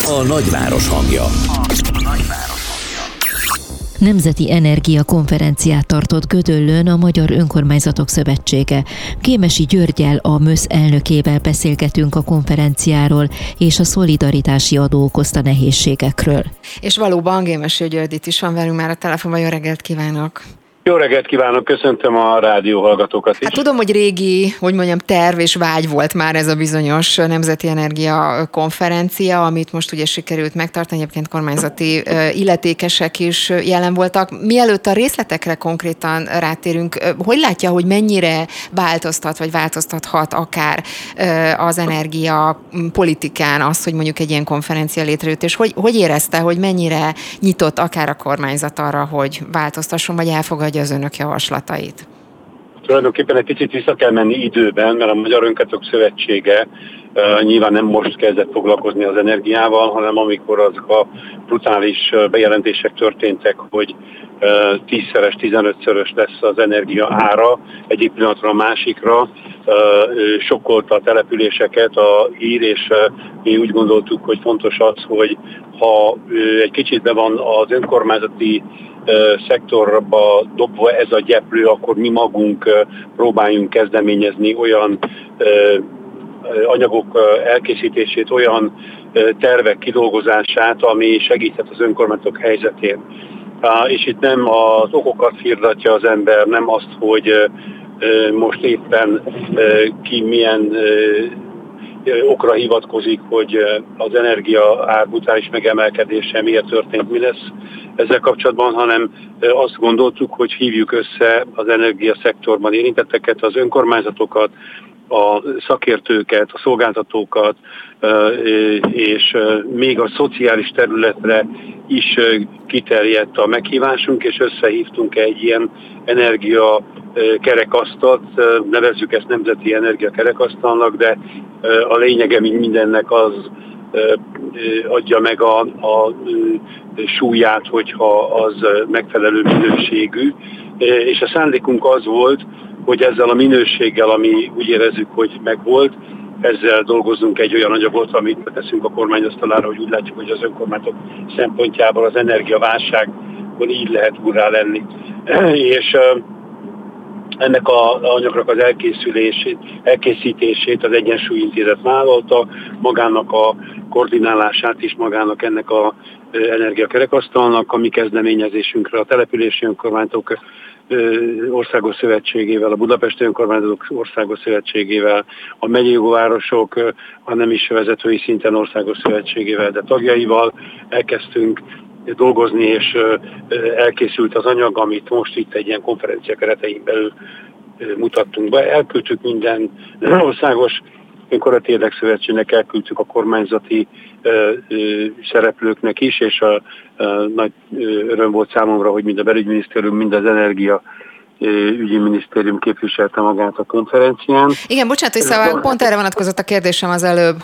A nagyváros hangja. Nemzeti Energia Konferenciát tartott Gödöllőn a Magyar Önkormányzatok Szövetsége. Gémesi Györgyel, a MÖSZ elnökével beszélgetünk a konferenciáról és a szolidaritási adó okozta nehézségekről. És valóban Gémesi György is van velünk már a telefonban. Jó reggelt kívánok! Jó reggelt kívánok, köszöntöm a rádió hallgatókat is. Hát tudom, hogy régi, terv és vágy volt már ez a bizonyos Nemzeti Energia Konferencia, amit most ugye sikerült megtartani, egyébként kormányzati illetékesek is jelen voltak. Mielőtt a részletekre konkrétan rátérünk, hogy látja, hogy mennyire változtat, vagy változtathat akár az energia politikán az, hogy mondjuk egy ilyen konferencia létrejött, és hogy érezte, hogy mennyire nyitott akár a kormányzat arra, hogy változtasson, vagy elfogadjon az önök javaslatait? Tulajdonképpen egy picit vissza kell menni időben, mert a Magyar Önkormányzatok Szövetsége nyilván nem most kezdett foglalkozni az energiával, hanem amikor azok a brutális bejelentések történtek, hogy 10-szeres, 15-szörös lesz az energia ára egyik pillanatra a másikra, sokkolta a településeket a hír, és mi úgy gondoltuk, hogy fontos az, hogy ha egy kicsit be van az önkormányzati szektorba dobva ez a gyeplő, akkor mi magunk próbáljunk kezdeményezni olyan anyagok elkészítését, olyan tervek kidolgozását, ami segíthet az önkormányzatok helyzetén. És itt nem az okokat firdatja az ember, nem azt, hogy most éppen ki milyen okra hivatkozik, hogy az energia ár brutális megemelkedése miért történt, mi lesz ezzel kapcsolatban, hanem azt gondoltuk, hogy hívjuk össze az energiaszektorban érintetteket, az önkormányzatokat, a szakértőket, a szolgáltatókat, és még a szociális területre is kiterjedt a meghívásunk, és összehívtunk egy ilyen energia kerekasztalt, nevezzük ezt nemzeti energia kerekasztalnak, de a lényege mindennek az adja meg a súlyát, hogyha az megfelelő minőségű, és a szándékunk az volt, hogy ezzel a minőséggel, ami úgy érezzük, hogy megvolt, ezzel dolgozunk egy olyan anyagot, amit teszünk a kormányasztalára, hogy úgy látjuk, hogy az önkormányzatok szempontjából az energiaválságon így lehet úrrá lenni. És ennek az anyagnak az elkészítését az Egyensúly Intézet vállalta, magának a koordinálását is, magának ennek az energiakerekasztalnak, a mi kezdeményezésünkre a települési önkormányzatok országos szövetségével, a Budapesti Önkormányzatok Országos Szövetségével, a megyei jogvárosok, hanem is vezetői szinten országos szövetségével, de tagjaival elkezdtünk dolgozni, és elkészült az anyag, amit most itt egy ilyen konferencia keretein belül mutattunk be. Elküldtük minden országos önkormányzati érdekszövetségnek, elküldtük a kormányzati szereplőknek is, és nagy öröm volt számomra, hogy mind a belügyminisztérium, mind az energia ügyi minisztérium képviselte magát a konferencián. Igen, bocsánat, szóval pont erre vonatkozott a kérdésem az előbb,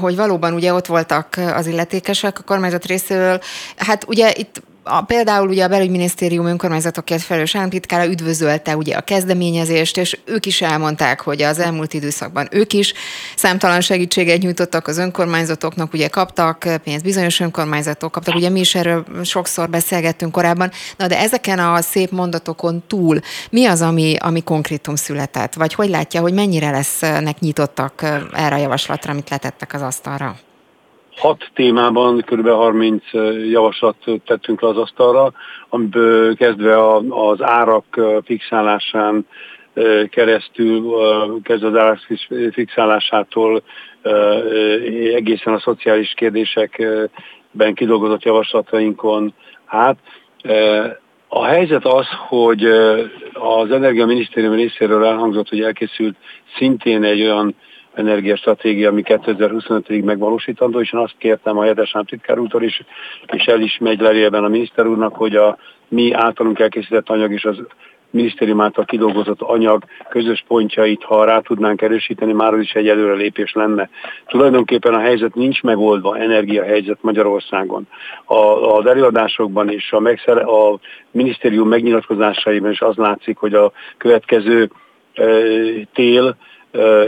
hogy valóban ugye ott voltak az illetékesek a kormányzat részéről. Hát ugye itt például ugye a belügyminisztérium önkormányzatokért felelős államtitkára üdvözölte ugye a kezdeményezést, és ők is elmondták, hogy az elmúlt időszakban ők is számtalan segítséget nyújtottak az önkormányzatoknak, ugye kaptak pénzt, bizonyos önkormányzatok kaptak, ugye mi is erről sokszor beszélgettünk korábban. Na de ezeken a szép mondatokon túl mi az, ami konkrétum született? Vagy hogy látja, hogy mennyire lesznek nyitottak erre a javaslatra, amit letettek az asztalra? 6 témában kb. 30 javaslat tettünk le az asztalra, amiből kezdve az árak fixálásán keresztül, kezdve az árak fixálásától egészen a szociális kérdésekben kidolgozott javaslatainkon át. A helyzet az, hogy az Energiaminisztérium részéről elhangzott, hogy elkészült szintén egy olyan energiastratégia, ami 2025-ig megvalósítandó, és én azt kértem a helyettes államtitkár úrtól is, és el is megy levélben a miniszter úrnak, hogy a mi általunk elkészített anyag és az minisztérium által kidolgozott anyag közös pontjait, ha rá tudnánk erősíteni, már az is egy előrelépés lenne. Tulajdonképpen a helyzet nincs megoldva, energiahelyzet Magyarországon. Az előadásokban és a minisztérium megnyilatkozásaiban is az látszik, hogy a következő tél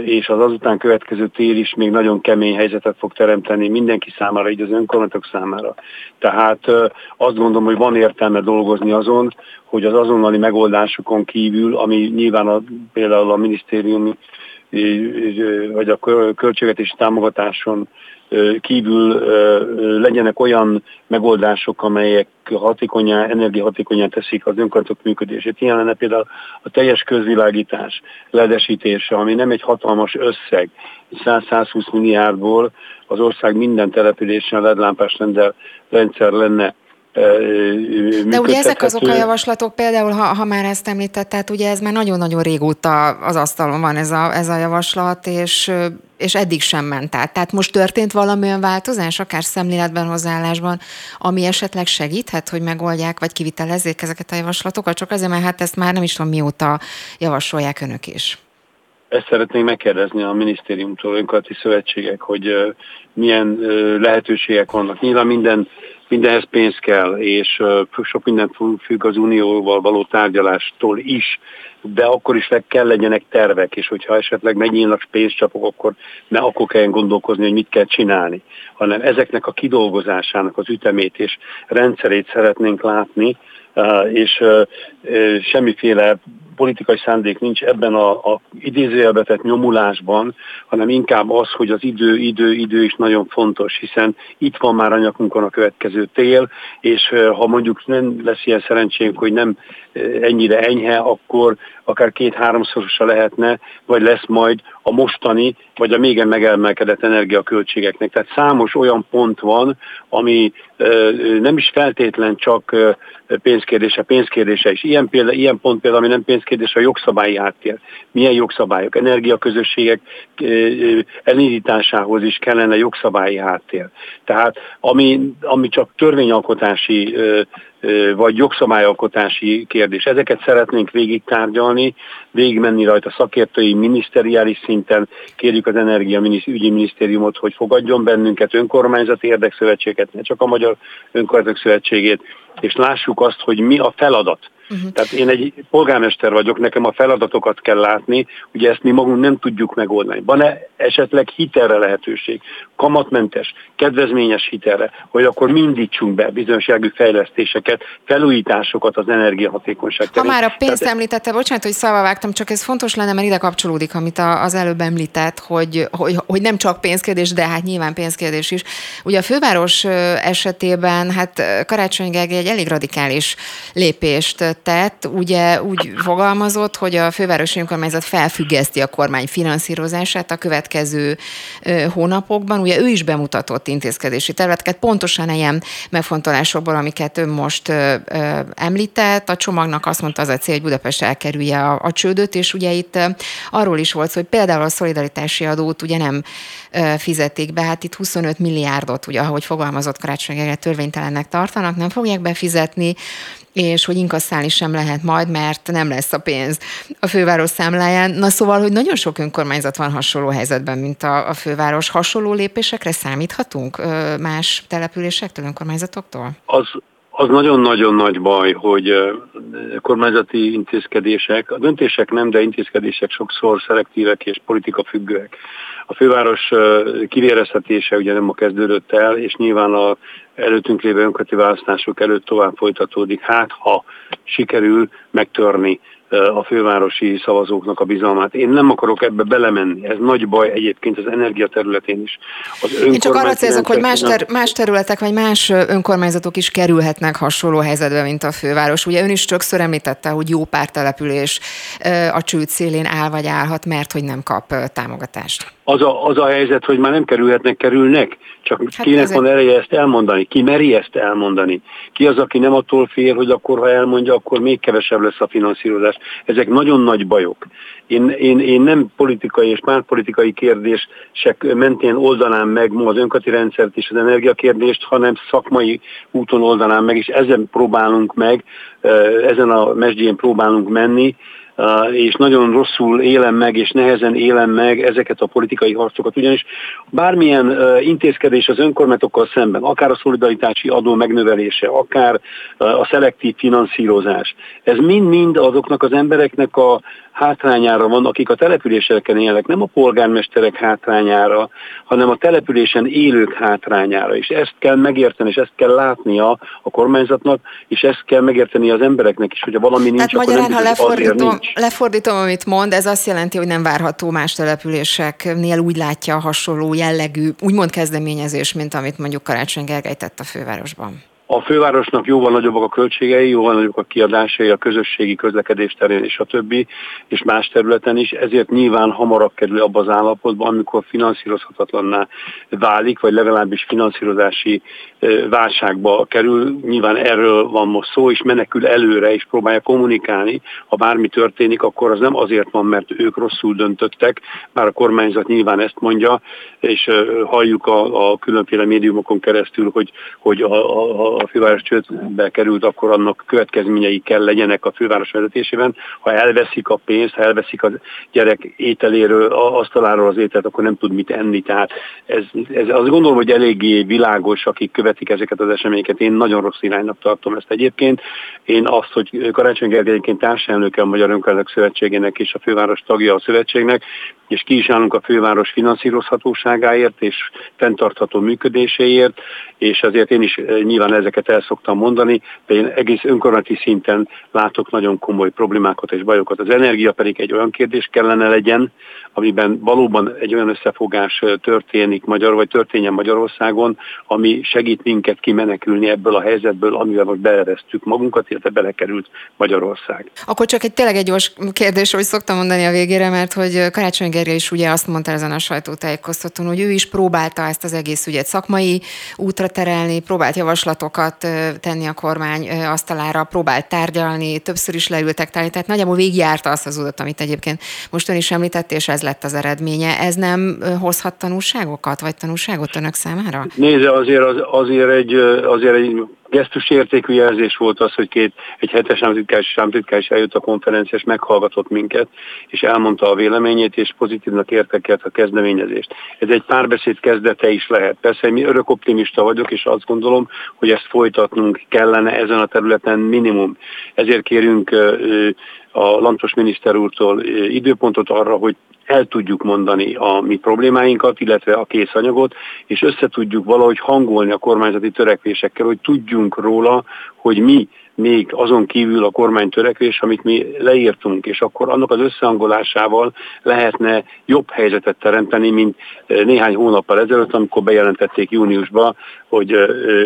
és az azután következő tél is még nagyon kemény helyzetet fog teremteni mindenki számára, így az önkormányzatok számára. Tehát azt gondolom, hogy van értelme dolgozni azon, hogy az azonnali megoldásokon kívül, ami nyilván például a minisztériumi vagy a költségvetési támogatáson kívül legyenek olyan megoldások, amelyek energiahatékonyán teszik az önkormányzatok működését. Ilyen lenne például a teljes közvilágítás ledesítése, ami nem egy hatalmas összeg. 100-120 milliárdból az ország minden településen ledlámpás rendszer lenne. De ugye ezek azok a javaslatok, például, ha már ezt említett, tehát ugye ez már nagyon-nagyon régóta az asztalon van ez a javaslat, és eddig sem ment át. Tehát most történt valamilyen változás, akár szemléletben, hozzáállásban, ami esetleg segíthet, hogy megoldják, vagy kivitelezzék ezeket a javaslatokat? Csak azért, mert hát ezt már nem is tudom mióta javasolják önök is. Ezt szeretnénk megkérdezni a minisztériumtól, önkormányzati szövetségek, hogy milyen lehetőségek vannak. Nyilván mindenhez pénz kell, és sok minden függ az unióval való tárgyalástól is, de akkor is kell legyenek tervek, és hogyha esetleg megnyílnak pénzcsapok, akkor ne akkor kelljen gondolkozni, hogy mit kell csinálni, hanem ezeknek a kidolgozásának az ütemét és rendszerét szeretnénk látni, és semmiféle politikai szándék nincs ebben a idézőjelbe tett nyomulásban, hanem inkább az, hogy az idő is nagyon fontos, hiszen itt van már a nyakunkon a következő tél, és ha mondjuk nem lesz ilyen szerencsénk, hogy nem ennyire enyhe, akkor akár 2-3-szorosa lehetne, vagy lesz majd a mostani, vagy a még megemelkedett energiaköltségeknek. Tehát számos olyan pont van, ami nem is feltétlen csak pénzkérdése is. Ilyen pont például, ami nem pénzkérdés, a jogszabályi háttér. Milyen jogszabályok? Energiaközösségek elindításához is kellene jogszabályi háttér. Tehát ami csak törvényalkotási vagy jogszabályalkotási kérdés. Ezeket szeretnénk végig tárgyalni, végigmenni rajta szakértői, miniszteriális szinten. Kérjük az Energiaügyi Minisztériumot, hogy fogadjon bennünket, önkormányzati érdekszövetséget, ne csak a Magyar Önkormányzatok Szövetségét, és lássuk azt, hogy mi a feladat. Uh-huh. Tehát én egy polgármester vagyok, nekem a feladatokat kell látni, ugye ezt mi magunk nem tudjuk megoldani. Van-e esetleg hitelre lehetőség? Kamatmentes, kedvezményes hitelre, hogy akkor mindítsunk be bizonyos jellegű fejlesztéseket, felújításokat az energiahatékonyság terén. Ha már a pénzt említette, bocsánat, hogy szavá vágtam, csak ez fontos lenne, mert ide kapcsolódik, amit az előbb említett, hogy nem csak pénzkérdés, de hát nyilván pénzkérdés is. Ugye a főváros esetében hát Karácsony Gergely egy elég radikális lépést tett, ugye úgy fogalmazott, hogy a fővárosi önkormányzat felfüggeszti a kormány finanszírozását a következő hónapokban. Ugye ő is bemutatott intézkedési területeket, pontosan ilyen megfontolásokból, amiket ő most említett. A csomagnak azt mondta az a cél, hogy Budapest elkerülje a csődöt, és ugye itt arról is volt szó, hogy például a szolidaritási adót ugye nem fizetik be, hát itt 25 milliárdot, ugye ahogy fogalmazott Karácsony Gergely, törvénytelennek tartanak, nem fogják befizetni, és hogy inkasszálni sem lehet majd, mert nem lesz a pénz a főváros számláján. Na szóval, hogy nagyon sok önkormányzat van hasonló helyzetben, mint a főváros. Hasonló lépésekre számíthatunk más településektől, önkormányzatoktól? Az nagyon-nagyon nagy baj, hogy kormányzati intézkedések, a döntések nem, de intézkedések sokszor szelektívek és politikafüggőek. A főváros kivéreztetése ugye nem ma kezdődött el, és nyilván az előttünk lévő önkormányzati választások előtt tovább folytatódik, hát ha sikerül megtörni a fővárosi szavazóknak a bizalmát. Én nem akarok ebbe belemenni. Ez nagy baj egyébként az energia területén is. Én csak arra célzok, hogy más területek vagy más önkormányzatok is kerülhetnek hasonló helyzetbe, mint a főváros. Ugye ön is többször említette, hogy jó pár település a csőd szélén áll vagy állhat, mert hogy nem kap támogatást. Az a helyzet, hogy már nem kerülnek. Csak hát kinek van ereje ezt elmondani? Ki meri ezt elmondani? Ki az, aki nem attól fél, hogy akkor, ha elmondja, akkor még kevesebb lesz a finanszírozás. Ezek nagyon nagy bajok. Én nem politikai és már politikai kérdések mentén oldanám meg ma az önkati rendszert és az energiakérdést, hanem szakmai úton oldanám meg, és ezen a mesdjén próbálunk menni, és nagyon rosszul élem meg, és nehezen élem meg ezeket a politikai harcokat. Ugyanis bármilyen intézkedés az önkormányzatokkal szemben, akár a szolidaritási adó megnövelése, akár a szelektív finanszírozás, ez mind-mind azoknak az embereknek a hátrányára van, akik a településeken élnek, nem a polgármesterek hátrányára, hanem a településen élők hátrányára. És ezt kell megérteni, és ezt kell látnia a kormányzatnak, és ezt kell megérteni az embereknek is, hogyha valami nincs, akkor nem bizony. Lefordítom, amit mond, ez azt jelenti, hogy nem várható más településeknél úgy látja a hasonló jellegű, úgymond kezdeményezés, mint amit mondjuk Karácsony Gergely tett a fővárosban. A fővárosnak jóval nagyobbak a költségei, jóval nagyobbak a kiadásai, a közösségi közlekedés terén és a többi, és más területen is, ezért nyilván hamarabb kerül abba az állapotba, amikor finanszírozhatatlanná válik, vagy legalábbis finanszírozási válságba kerül. Nyilván erről van most szó, és menekül előre, és próbálja kommunikálni. Ha bármi történik, akkor az nem azért van, mert ők rosszul döntöttek, bár a kormányzat nyilván ezt mondja, és halljuk a különféle médiumokon keresztül, hogy a főváros csődbe került, akkor annak következményei kell legyenek a főváros vezetésében. Ha elveszik a pénzt, ha elveszik a gyerek ételéről, asztaláról az ételt, akkor nem tud mit enni. Tehát ez azt gondolom, hogy eléggé világos, akik követik ezeket az eseményeket. Én nagyon rossz iránynak tartom ezt egyébként. Én azt, hogy Karácsony Gergely egyébként társelnöke a Magyar Önkormányzatok Szövetségének és a főváros tagja a szövetségnek, és ki is állunk a főváros finanszírozhatóságáért és fenntartható működéséért, és azért én is nyilván ezeket el szoktam mondani, de én egész önkormányzati szinten látok nagyon komoly problémákat és bajokat. Az energia pedig egy olyan kérdés kellene legyen, amiben valóban egy olyan összefogás történik történjen Magyarországon, ami segít minket kimenekülni ebből a helyzetből, amivel most beleveztük magunkat, illetve belekerült Magyarország. Akkor csak egy gyors kérdés, hogy szoktam mondani a végére, mert hogy Karácsony Gergely is ugye azt mondta ezen a sajtótájékoztatón, hogy ő is próbálta ezt az egész ügyet szakmai útra terelni, próbált javaslatokat tenni a kormány asztalára, próbált tárgyalni, többször is leültek tárgyalni, tehát nagyjából végigjárta azt az utat, amit egyébként most ön is említett, és ez lett az eredménye. Ez nem hozhat tanulságokat, vagy tanulságot önök számára? Nézze, azért egy gesztus értékű jelzés volt az, hogy egy hetes államtitkár is eljött a konferenciás, meghallgatott minket, és elmondta a véleményét, és pozitívnak értekelt a kezdeményezést. Ez egy párbeszéd kezdete is lehet. Persze, én örök optimista vagyok, és azt gondolom, hogy ezt folytatnunk kellene ezen a területen minimum. Ezért kérünk a Lantos miniszter úrtól időpontot arra, hogy el tudjuk mondani a mi problémáinkat, illetve a kész anyagot, és össze tudjuk valahogy hangolni a kormányzati törekvésekkel, hogy tudjunk róla, hogy mi még azon kívül a kormány törekvés, amit mi leírtunk, és akkor annak az összehangolásával lehetne jobb helyzetet teremteni, mint néhány hónappal ezelőtt, amikor bejelentették júniusban, hogy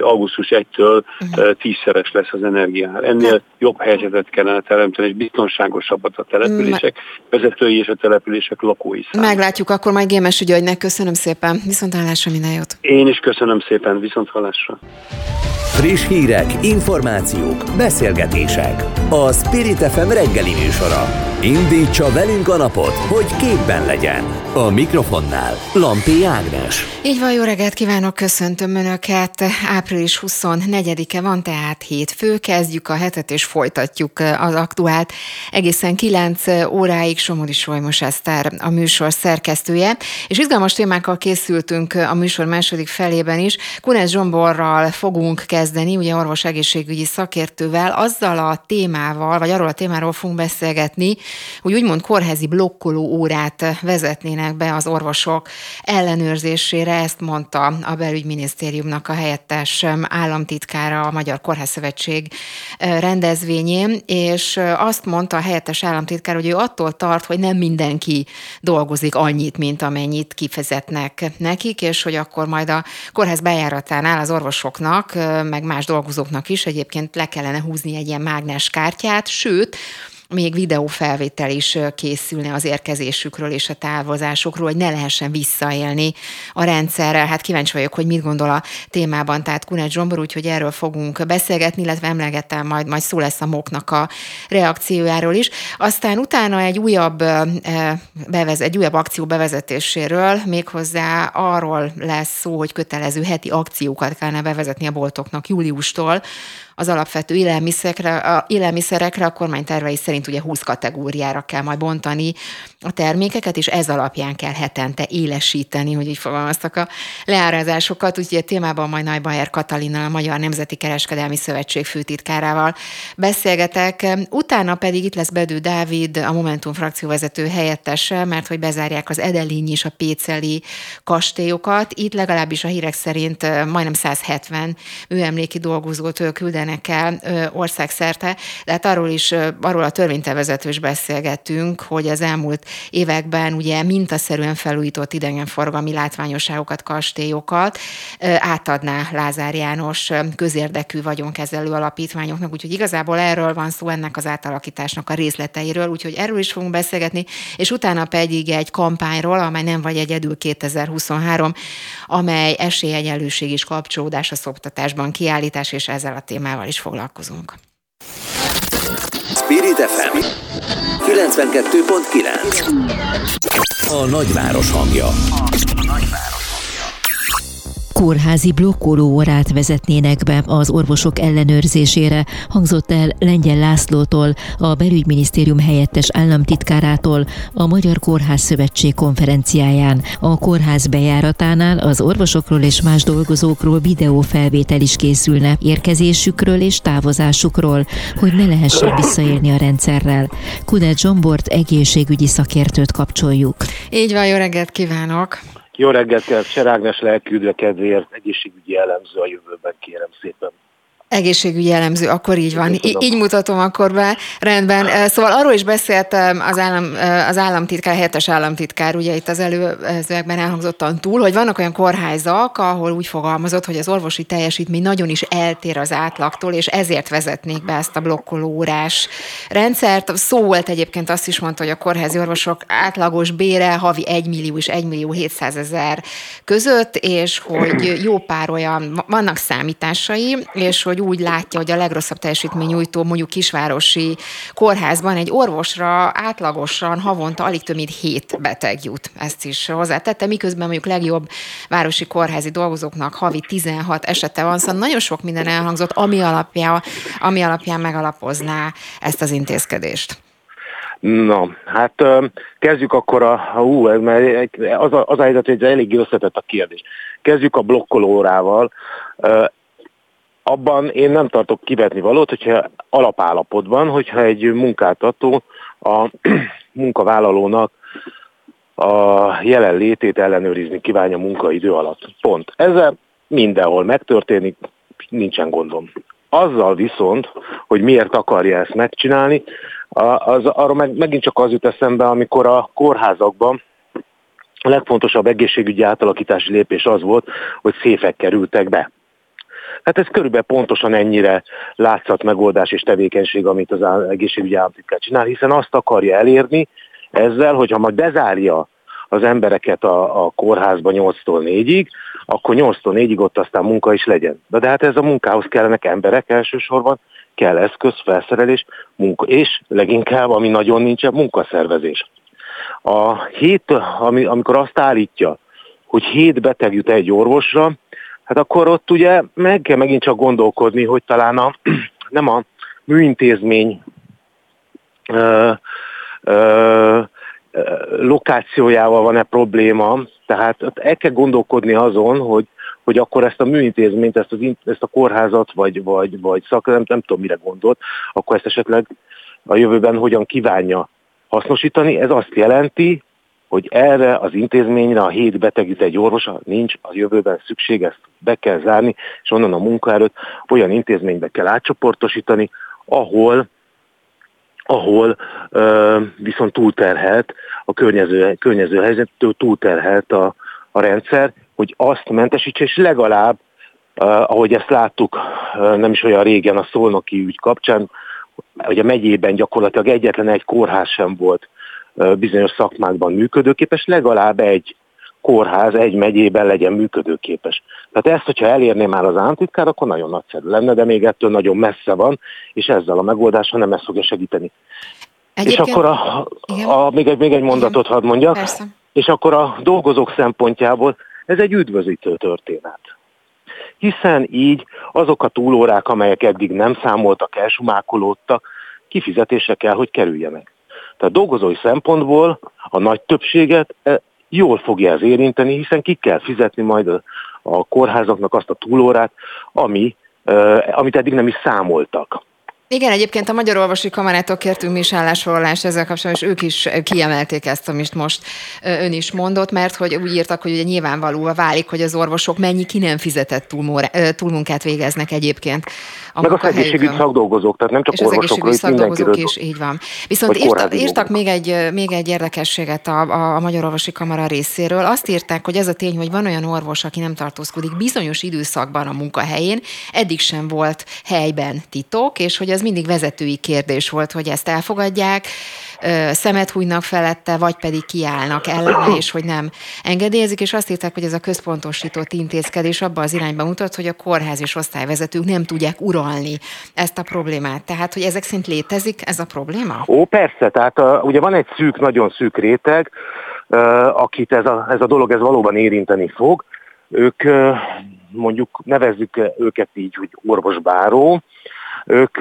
augusztus 1-től 10-szeres lesz az energiár. Ennél jobb helyzetet kellene teremteni, és biztonságosabbat a települések, vezetői és a települések lakói számára. Meglátjuk akkor majd Gémesi Györgynek. Köszönöm szépen. Viszonthallásra, minden jót. Én is köszönöm szépen. Viszonthallásra. Friss hírek, információk, beszélgetések. A Spirit FM reggeli műsora. Indítsa velünk a napot, hogy képben legyen. A mikrofonnál Lampé Ágnes. Így van, jó reggelt kívánok, köszöntöm Önöket. Április 24-e van, tehát hétfő. Kezdjük a hetet és folytatjuk az aktuált. Egészen 9 óráig Somodi-Solymos Eszter a műsor szerkesztője. És izgalmas témákkal készültünk a műsor második felében is. Kunetz Zsomborral fogunk kezdeni, ugye orvos egészségügyi szakértővel, azzal a témával, vagy arról a témáról fogunk beszélgetni, hogy úgymond kórházi blokkoló órát vezetnének be az orvosok ellenőrzésére, ezt mondta a belügyminisztériumnak a helyettes államtitkára a Magyar Kórház Szövetség rendezvényén, és azt mondta a helyettes államtitkár, hogy ő attól tart, hogy nem mindenki dolgozik annyit, mint amennyit kifizetnek nekik, és hogy akkor majd a kórház bejáratánál az orvosoknak, meg más dolgozóknak is egyébként le kellene húzni egy ilyen mágnes kártyát, sőt, még videófelvétel is készülne az érkezésükről és a távozásokról, hogy ne lehessen visszaélni a rendszerrel. Hát kíváncsi vagyok, hogy mit gondol a témában, tehát Kunetz Zsombor, úgyhogy erről fogunk beszélgetni, illetve emlegettem, majd szó lesz a MOK-nak a reakciójáról is. Aztán utána egy újabb akció bevezetéséről, méghozzá arról lesz szó, hogy kötelező heti akciókat kellene bevezetni a boltoknak júliustól, az alapvető élelmiszerekre a kormány tervei szerint ugye 20 kategóriára kell majd bontani a termékeket, és ez alapján kell hetente élesíteni, hogy így fogalmaztak a leárazásokat. Úgyhogy a témában majd Nagy Bayer Katalinnal, a Magyar Nemzeti Kereskedelmi Szövetség főtitkárával beszélgetek. Utána pedig itt lesz Bedő Dávid, a Momentum frakcióvezető helyettese, mert hogy bezárják az edelényi és a péceli kastélyokat. Itt legalábbis a hírek szerint majdnem 170 műemléki dolgozót küldenek el országszerte, de hát arról a törvénytervezetről is beszélgettünk, hogy az elmúlt években ugye mintaszerűen felújított idegenforgalmi látványosságokat, kastélyokat átadná Lázár János közérdekű vagyonkezelő alapítványoknak, úgyhogy igazából erről van szó, ennek az átalakításnak a részleteiről, úgyhogy erről is fogunk beszélgetni, és utána pedig egy kampányról, amely nem vagy egyedül 2023, amely esélyegyenlőség és kapcsolódás a szoktatásban kiállítás, és ezzel a témával is foglalkozunk. Spirit FM 92.9. A nagyváros hangja. Kórházi blokkolóórát vezetnének be az orvosok ellenőrzésére, hangzott el Lengyel Lászlótól, a belügyminisztérium helyettes államtitkárától a Magyar Kórház Szövetség konferenciáján. A kórház bejáratánál az orvosokról és más dolgozókról videófelvétel is készülne, érkezésükről és távozásukról, hogy ne lehessen visszaélni a rendszerrel. Kunetz Zsombort, egészségügyi szakértőt kapcsoljuk. Így van, jó reggelt kívánok! Jó reggelt, Ágnes lelkű üdvekedvéért, egészségügyi elemző a jövőben, kérem szépen. Egészségügyi elemző, akkor így van. Így mutatom akkor be. Rendben. Szóval arról is beszélt az államtitkár, helyettes államtitkár, ugye itt az előzőekben elhangzottan túl, hogy vannak olyan kórházak, ahol úgy fogalmazott, hogy az orvosi teljesítmény nagyon is eltér az átlagtól, és ezért vezetnék be ezt a blokkolórás rendszert. Szólt egyébként, azt is mondta, hogy a kórházi orvosok átlagos bére havi 1 millió és 1 millió 700 ezer között, és hogy jó pár olyan, vannak számításai, és hogy úgy látja, hogy a legrosszabb teljesítménynyújtó, mondjuk kisvárosi kórházban egy orvosra átlagosan havonta alig több mint 7 beteg jut. Ezt is hozzátette, miközben mondjuk legjobb városi kórházi dolgozóknak havi 16 esete van, szóval nagyon sok minden elhangzott, ami alapján megalapozná ezt az intézkedést. Na, hát kezdjük akkor az a helyzet, hogy eléggé összetett a kérdés. Kezdjük a blokkolórával. Abban én nem tartok kivetni valót, hogyha alapállapotban, hogyha egy munkáltató a munkavállalónak a jelenlétét ellenőrizni kívánja munkaidő alatt. Pont. Ezzel mindenhol megtörténik, nincsen gondom. Azzal viszont, hogy miért akarja ezt megcsinálni, arra megint csak az jut eszembe, amikor a kórházakban a legfontosabb egészségügyi átalakítási lépés az volt, hogy széfek kerültek be. Hát ez körülbelül pontosan ennyire látszat megoldás és tevékenység, amit az egészségügyi államtitkár csinál, hiszen azt akarja elérni ezzel, hogyha majd bezárja az embereket a kórházba 8-tól 4-ig, akkor 8-tól 4-ig ott aztán munka is legyen. De hát ez a munkához kellenek emberek elsősorban, kell eszköz, felszerelés, munka, és leginkább, ami nagyon nincsen, munkaszervezés. Amikor azt állítja, hogy 7 beteg jut egy orvosra, hát akkor ott ugye meg kell megint csak gondolkodni, hogy talán nem a műintézmény lokációjával van-e probléma, tehát el kell gondolkodni azon, hogy akkor ezt a műintézményt, ezt a kórházat, vagy nem tudom mire gondolt, akkor ezt esetleg a jövőben hogyan kívánja hasznosítani. Ez azt jelenti, hogy erre az intézményre a 7 beteg jut egy orvosa nincs a jövőben szükség, ezt be kell zárni, és onnan a munkaerőt olyan intézménybe kell átcsoportosítani, ahol viszont túlterhelt a környező helyzettől, túlterhelt a rendszer, hogy azt mentesítse, és legalább, ahogy ezt láttuk nem is olyan régen a szolnoki ügy kapcsán, hogy a megyében gyakorlatilag egyetlen egy kórház sem volt bizonyos szakmákban működőképes, legalább egy kórház egy megyében legyen működőképes. Tehát ezt, hogyha elérné már az államtitkár, akkor nagyon nagyszerű lenne, de még ettől nagyon messze van, és ezzel a megoldással nem ezt fogja segíteni. Egyébként, és akkor még egy mondatot hadd mondjak, persze. És akkor a dolgozók szempontjából ez egy üdvözítő történet. Hiszen így azok a túlórák, amelyek eddig nem számoltak, elsumákolódtak, kifizetésre kell, hogy kerüljenek. Tehát dolgozói szempontból a nagy többséget jól fogja ez érinteni, hiszen ki kell fizetni majd a kórházaknak azt a túlórát, amit eddig nem is számoltak. Igen, egyébként a Magyar Orvosi Kamarától kértünk mi is állásfoglalást ezzel kapcsolatban, és ők is kiemelték ezt, amit most ön is mondott, mert hogy úgy írtak, hogy ugye nyilvánvalóan válik, hogy az orvosok mennyi ki nem fizetett túlmunkát végeznek egyébként. Meg az egészségügyi szakdolgozók, tehát nem csak orvosokról, és mindenkiről. És így van. Viszont írtak még egy érdekességet a Magyar Orvosi Kamara részéről. Azt írták, hogy ez a tény, hogy van olyan orvos, aki nem tartózkodik bizonyos időszakban a munkahelyén, eddig sem volt helyben titok, és hogy ez mindig vezetői kérdés volt, hogy ezt elfogadják, szemet hújnak felette, vagy pedig kiállnak ellene, és hogy nem engedélyezik, és azt írták, hogy ez a központosított intézkedés abba az irányba mutat, hogy a kórház és osztályvezetők nem tudják uralni ezt a problémát. Tehát, hogy ezek szerint létezik ez a probléma? Ó, persze, tehát ugye van egy szűk, nagyon szűk réteg, akit ez a dolog valóban érinteni fog. Ők, mondjuk nevezzük őket így, hogy orvosbáró, ők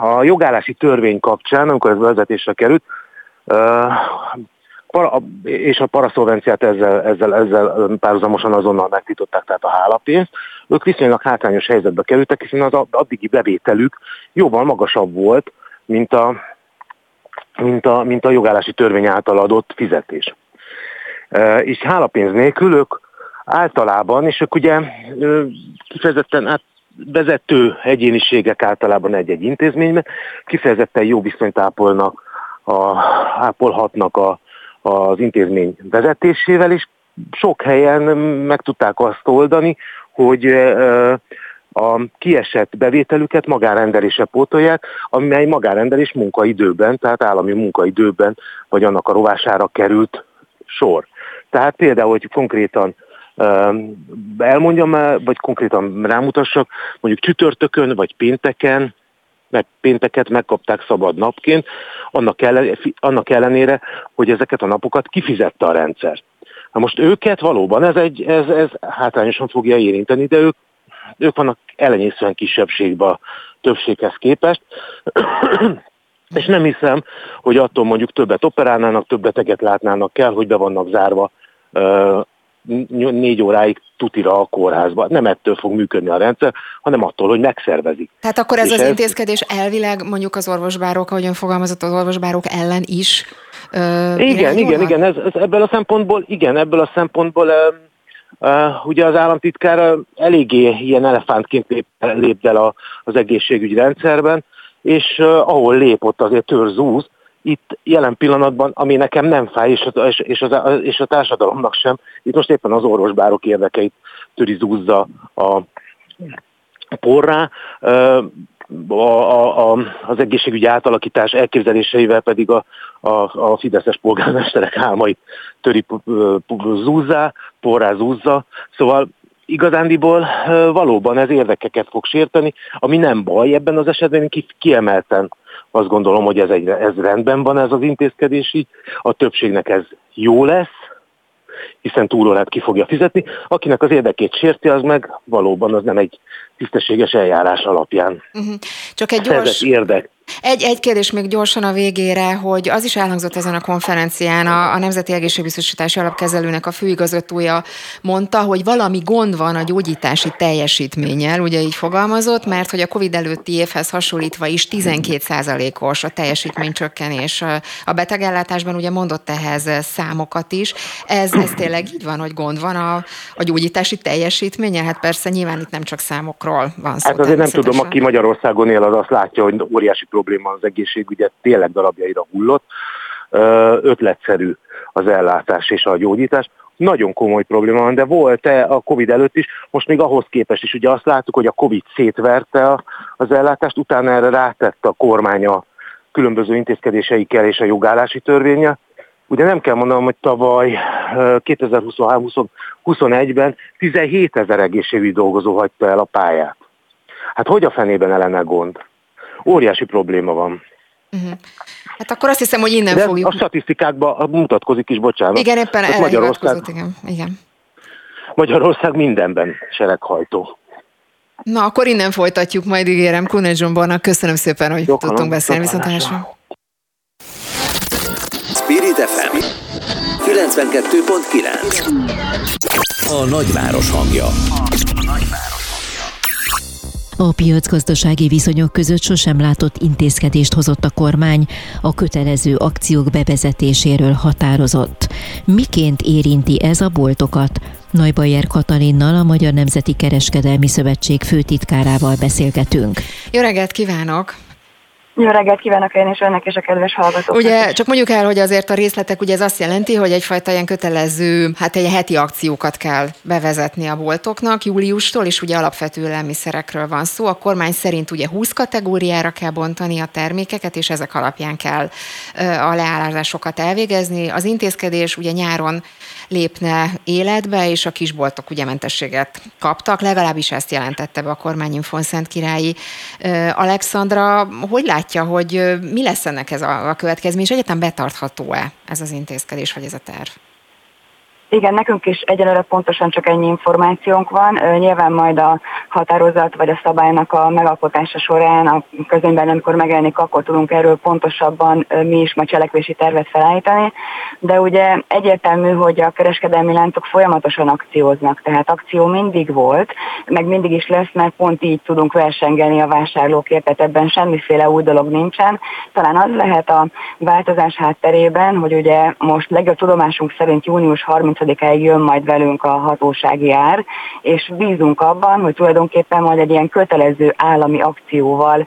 a jogállási törvény kapcsán, amikor ez vezetésre került, és a paraszolvenciát ezzel párhuzamosan azonnal megtiltották, tehát a hálapénzt, ők viszonylag hátrányos helyzetbe kerültek, hiszen az addigi bevételük jóval magasabb volt, mint a jogállási törvény által adott fizetés. És hálapénz nélkül ők általában, és ők ugye kifejezetten vezető egyéniségek általában egy-egy intézményben kifejezetten jó viszonyt ápolhatnak az intézmény vezetésével, és sok helyen meg tudták azt oldani, hogy a kiesett bevételüket magánrendelésre pótolják, amely magánrendelés munkaidőben, tehát állami munkaidőben, vagy annak a rovására került sor. Tehát például, hogy konkrétan elmondjam, vagy konkrétan rámutassak, mondjuk csütörtökön, vagy pénteken, mert pénteket megkapták szabad napként, annak ellenére, hogy ezeket a napokat kifizette a rendszer. Na most őket valóban ez hátrányosan fogja érinteni, de ők vannak elenyészően kisebbségben a többséghez képest, és nem hiszem, hogy attól mondjuk többet operálnának, több beteget látnának kell, hogy be vannak zárva 4 óráig tutira a kórházba. Nem ettől fog működni a rendszer, hanem attól, hogy megszervezik. Tehát akkor ez az intézkedés elvileg mondjuk az orvosbárok, ahogyan fogalmazott, az orvosbárok ellen is? Igen. Ebből a szempontból ugye az államtitkára eléggé ilyen elefántként lépd el az egészségügy rendszerben, és ahol lép, ott azért törzúz. Itt jelen pillanatban, ami nekem nem fáj, és a társadalomnak sem, itt most éppen az orvosbárok érdekeit törizúzza a porrá, az egészségügyi átalakítás elképzeléseivel pedig a fideszes polgármesterek álmait porrázúzza, szóval igazándiból valóban ez érdekeket fog sérteni, ami nem baj ebben az esetben, kiemelten azt gondolom, hogy ez rendben van, ez az intézkedés így, a többségnek ez jó lesz, hiszen túlórát ki fogja fizetni, akinek az érdekét sérti, az meg valóban az nem egy tisztességes eljárás alapján. Csak egy gyors... érdek. Egy kérdés még gyorsan a végére, hogy az is elhangzott ezen a konferencián, a Nemzeti Egészségbiztosítási Alapkezelőnek a főigazgatója mondta, hogy valami gond van a gyógyítási teljesítménnyel, ugye így fogalmazott, mert hogy a Covid előtti évhez hasonlítva is 12%-os a teljesítménycsökkenés a betegellátásban, ugye mondott ehhez számokat is. Ez tényleg így van, hogy gond van a gyógyítási teljesítménnyel? Hát persze nyilván itt nem csak számokról van szó. Hát azért nem tudom, aki Magyarországon él, az azt látja, hogy óriási probléma az egészségügyet, tényleg darabjaira hullott, ötletszerű az ellátás és a gyógyítás. Nagyon komoly probléma van, de volt-e a Covid előtt is, most még ahhoz képest is, ugye azt láttuk, hogy a Covid szétverte az ellátást, utána erre rátett a kormány a különböző intézkedéseikkel és a jogállási törvénnyel. Ugye nem kell mondanom, hogy tavaly 2023-21-ben 17 000 egészségügyi dolgozó hagyta el a pályát. Hát hogy a fenében ellene gond? Óriási probléma van. Hát akkor azt hiszem, hogy innen fogjuk. A statisztikákban mutatkozik is, bocsánat. Igen, éppen erre hivatkozott, igen. Magyarország mindenben sereghajtó. Na, akkor innen folytatjuk, majd ígérem Kunetz Zsombornak. Köszönöm szépen, hogy tudtunk beszélni. Viszontlátásra. Spirit FM 92.9 A nagyváros hangja. A piacgazdasági viszonyok között sosem látott intézkedést hozott a kormány, a kötelező akciók bevezetéséről határozott. Miként érinti ez a boltokat? Nagy Bayer Katalinnal, a Magyar Nemzeti Kereskedelmi Szövetség főtitkárával beszélgetünk. Jó reggelt kívánok! Jó reggelt kívánok én és önnek és a kedves hallgatóknak. Ugye csak mondjuk el, hogy azért a részletek, ugye ez azt jelenti, hogy egyfajta ilyen kötelező, hát ilyen heti akciókat kell bevezetni a boltoknak júliustól, és ugye alapvető élelmiszerekről van szó. A kormány szerint ugye 20 kategóriára kell bontani a termékeket, és ezek alapján kell a leállásokat elvégezni. Az intézkedés ugye nyáron lépne életbe, és a kisboltok ugye mentességet kaptak, legalábbis ezt jelentette be a kormányinfon Szentkirályi Alexandra. Hogy látja, hogy mi lesz ennek ez a következmény, és egyáltalán betartható-e ez az intézkedés, vagy ez a terv? Igen, nekünk is egyelőre pontosan csak ennyi információnk van. Nyilván majd a határozat vagy a szabálynak a megalkotása során a közönyben, amikor megjelenik, akkor tudunk erről pontosabban mi is majd cselekvési tervet felállítani. De ugye egyértelmű, hogy a kereskedelmi láncok folyamatosan akcióznak, tehát akció mindig volt, meg mindig is lesz, mert pont így tudunk versengeni a vásárlókért, tehát ebben semmiféle új dolog nincsen. Talán az lehet a változás hátterében, hogy ugye most legjobb tudomásunk szerint június 30 30-áig jön majd velünk a hatósági ár, és bízunk abban, hogy tulajdonképpen majd egy ilyen kötelező állami akcióval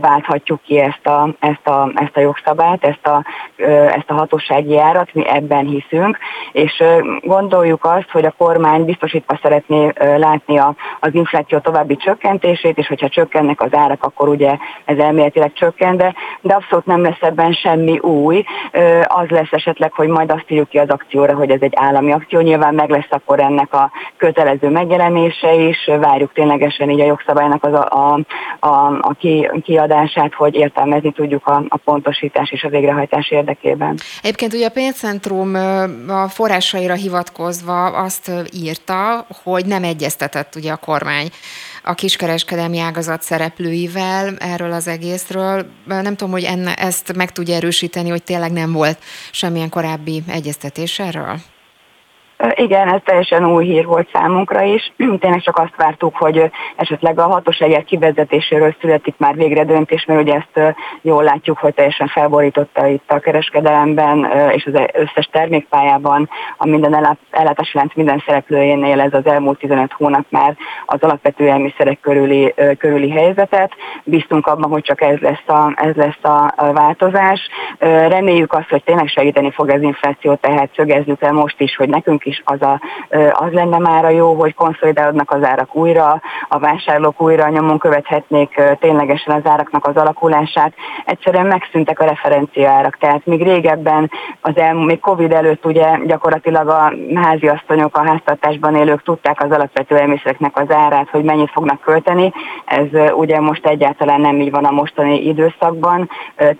válthatjuk ki ezt a jogszabályt, ezt a hatósági árat, mi ebben hiszünk, és gondoljuk azt, hogy a kormány biztosítva szeretné látni az infláció további csökkentését, és hogyha csökkennek az árak, akkor ugye ez elméletileg csökken, de abszolút nem lesz ebben semmi új, az lesz esetleg, hogy majd azt írjuk ki az akcióra, hogy ez egy állami akció, nyilván meg lesz akkor ennek a kötelező megjelenése is, várjuk ténylegesen így a jogszabálynak az a kiadását, hogy értelmezni tudjuk a pontosítás és a végrehajtás érdekében. Egyébként ugye a Pénzcentrum a forrásaira hivatkozva azt írta, hogy nem egyeztetett ugye a kormány a kiskereskedelmi ágazat szereplőivel erről az egészről. Nem tudom, hogy ezt meg tudja erősíteni, hogy tényleg nem volt semmilyen korábbi egyeztetés erről? Igen, ez teljesen új hír volt számunkra is. Tényleg csak azt vártuk, hogy esetleg a hatóság kivezetéséről születik már végre döntés, mert ugye ezt jól látjuk, hogy teljesen felborította itt a kereskedelemben és az összes termékpályában, a minden ellátási lánc minden szereplőjénél ez az elmúlt 15 hónap már az alapvető élelmiszerek körüli helyzetet. Bíztunk abban, hogy csak ez lesz a változás. Reméljük azt, hogy tényleg segíteni fog az infláció, tehát szögezzük el most is, hogy nekünk is az lenne már a jó, hogy konszolidálódnak az árak újra, a vásárlók újra nyomon követhetnék ténylegesen az áraknak az alakulását. Egyszerűen megszűntek a referenciaárak, tehát még régebben, még Covid előtt ugye gyakorlatilag a háziasszonyok, a háztartásban élők tudták az alapvető élelmiszereknek az árát, hogy mennyit fognak költeni. Ez ugye most egyáltalán nem így van a mostani időszakban.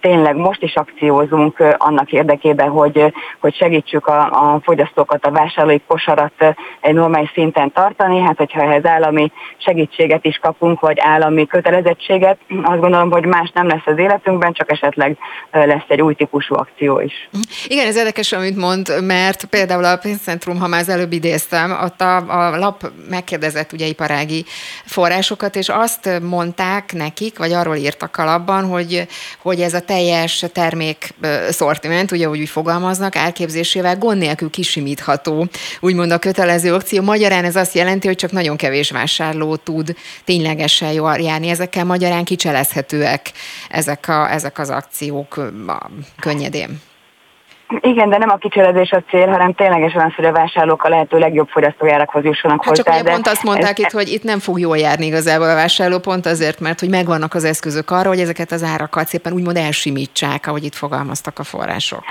Tényleg most is akciózunk annak érdekében, hogy segítsük a fogyasztókat, a vásárlói kosarat egy normális szinten tartani, hát hogyha ehhez állami segítséget is kapunk, vagy állami kötelezettséget, azt gondolom, hogy más nem lesz az életünkben, csak esetleg lesz egy új típusú akció is. Igen, ez érdekes, amit mond, mert például a Pénzcentrum, ha már az előbb idéztem, ott a lap megkérdezett ugye iparági forrásokat, és azt mondták nekik, vagy arról írtak a lapban, hogy ez a teljes termék szortiment, ugye úgy fogalmaznak, árképzésével gond nélkül kisimíthat úgymond a kötelező akció. Magyarán ez azt jelenti, hogy csak nagyon kevés vásárló tud ténylegesen jól járni. Ezekkel magyarán kicselezhetőek ezek az akciók könnyedén. Igen, de nem a kicselezés a cél, hanem ténylegesen az, hogy a vásárlók a lehető legjobb fogyasztójárakhoz jussanak hozzá. Csak ugye pont azt mondták itt, hogy itt nem fog jól járni igazából a vásárló, pont azért, mert hogy megvannak az eszközök arra, hogy ezeket az árakat szépen úgymond elsimítsák, ahogy itt fogalmaztak a források.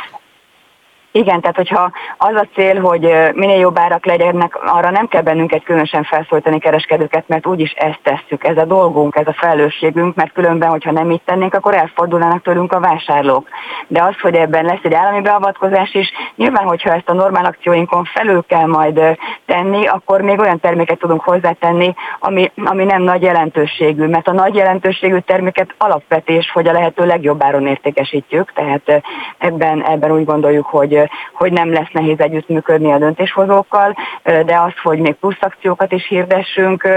Igen, tehát hogyha az a cél, hogy minél jobb árak legyenek, arra nem kell bennünket különösen felszólítani kereskedőket, mert úgyis ezt tesszük, ez a dolgunk, ez a felelősségünk, mert különben, hogyha nem így tennénk, akkor elfordulnának tőlünk a vásárlók. De az, hogy ebben lesz egy állami beavatkozás is, nyilván, hogyha ezt a normál akcióinkon felül kell majd tenni, akkor még olyan terméket tudunk hozzátenni, ami nem nagy jelentőségű, mert a nagy jelentőségű terméket alapvetés, hogy a lehető legjobb áron értékesítjük, tehát ebben úgy gondoljuk, hogy nem lesz nehéz együttműködni a döntéshozókkal, de az, hogy még plusz akciókat is hirdessünk,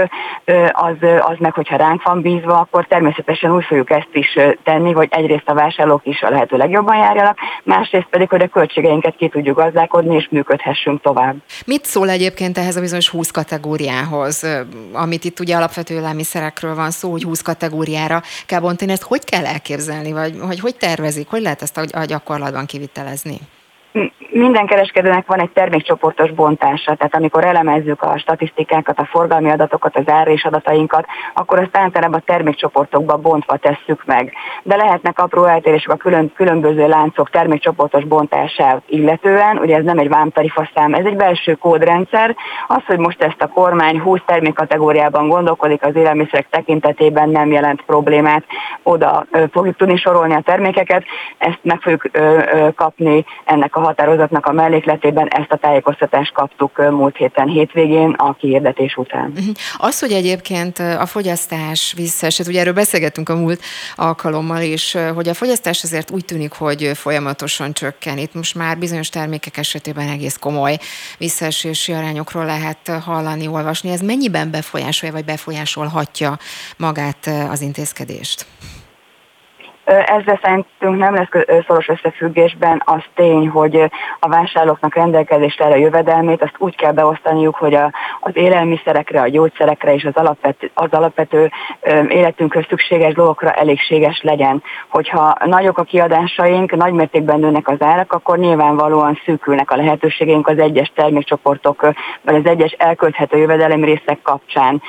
az meg, hogyha ránk van bízva, akkor természetesen úgy fogjuk ezt is tenni, hogy egyrészt a vásárlók is a lehető legjobban járjanak, másrészt pedig, hogy a költségeinket ki tudjuk gazdálkodni, és működhessünk tovább. Mit szól egyébként ehhez a bizonyos 20 kategóriához, amit itt ugye alapvető élelmiszerekről van szó, hogy 20 kategóriára kell bontani, ezt hogy kell elképzelni, vagy hogy tervezik, hogy lehet ezt a gyakorlatban kivitelezni? Minden kereskedőnek van egy termékcsoportos bontása, tehát amikor elemezzük a statisztikákat, a forgalmi adatokat, az árrés adatainkat, akkor azt általában a termékcsoportokba bontva tesszük meg. De lehetnek apró eltérések a különböző láncok termékcsoportos bontását illetően, ugye ez nem egy vámtarifaszám, ez egy belső kódrendszer. Az, hogy most ezt a kormány 20 termékkategóriában gondolkodik, az élelmiszerek tekintetében nem jelent problémát. Oda fogjuk tudni sorolni a termékeket, ezt meg fogjuk kapni ennek a határozatnak a mellékletében, ezt a tájékoztatást kaptuk múlt héten hétvégén a kihirdetés után. Az, hogy egyébként a fogyasztás visszaesett, ugye erről beszélgettünk a múlt alkalommal is, hogy a fogyasztás azért úgy tűnik, hogy folyamatosan csökken. Itt most már bizonyos termékek esetében egész komoly visszaesési arányokról lehet hallani, olvasni. Ez mennyiben befolyásolja, vagy befolyásolhatja magát az intézkedést? Ezzel szerintünk nem lesz szoros összefüggésben az tény, hogy a vásárlóknak rendelkezésre a jövedelmét azt úgy kell beosztaniuk, hogy az élelmiszerekre, a gyógyszerekre és az alapvető életünkhöz szükséges dolgokra elégséges legyen. Hogyha nagyok a kiadásaink, nagymértékben nőnek az árak, akkor nyilvánvalóan szűkülnek a lehetőségeink az egyes termékcsoportok, vagy az egyes elkölthető jövedelem részek kapcsán.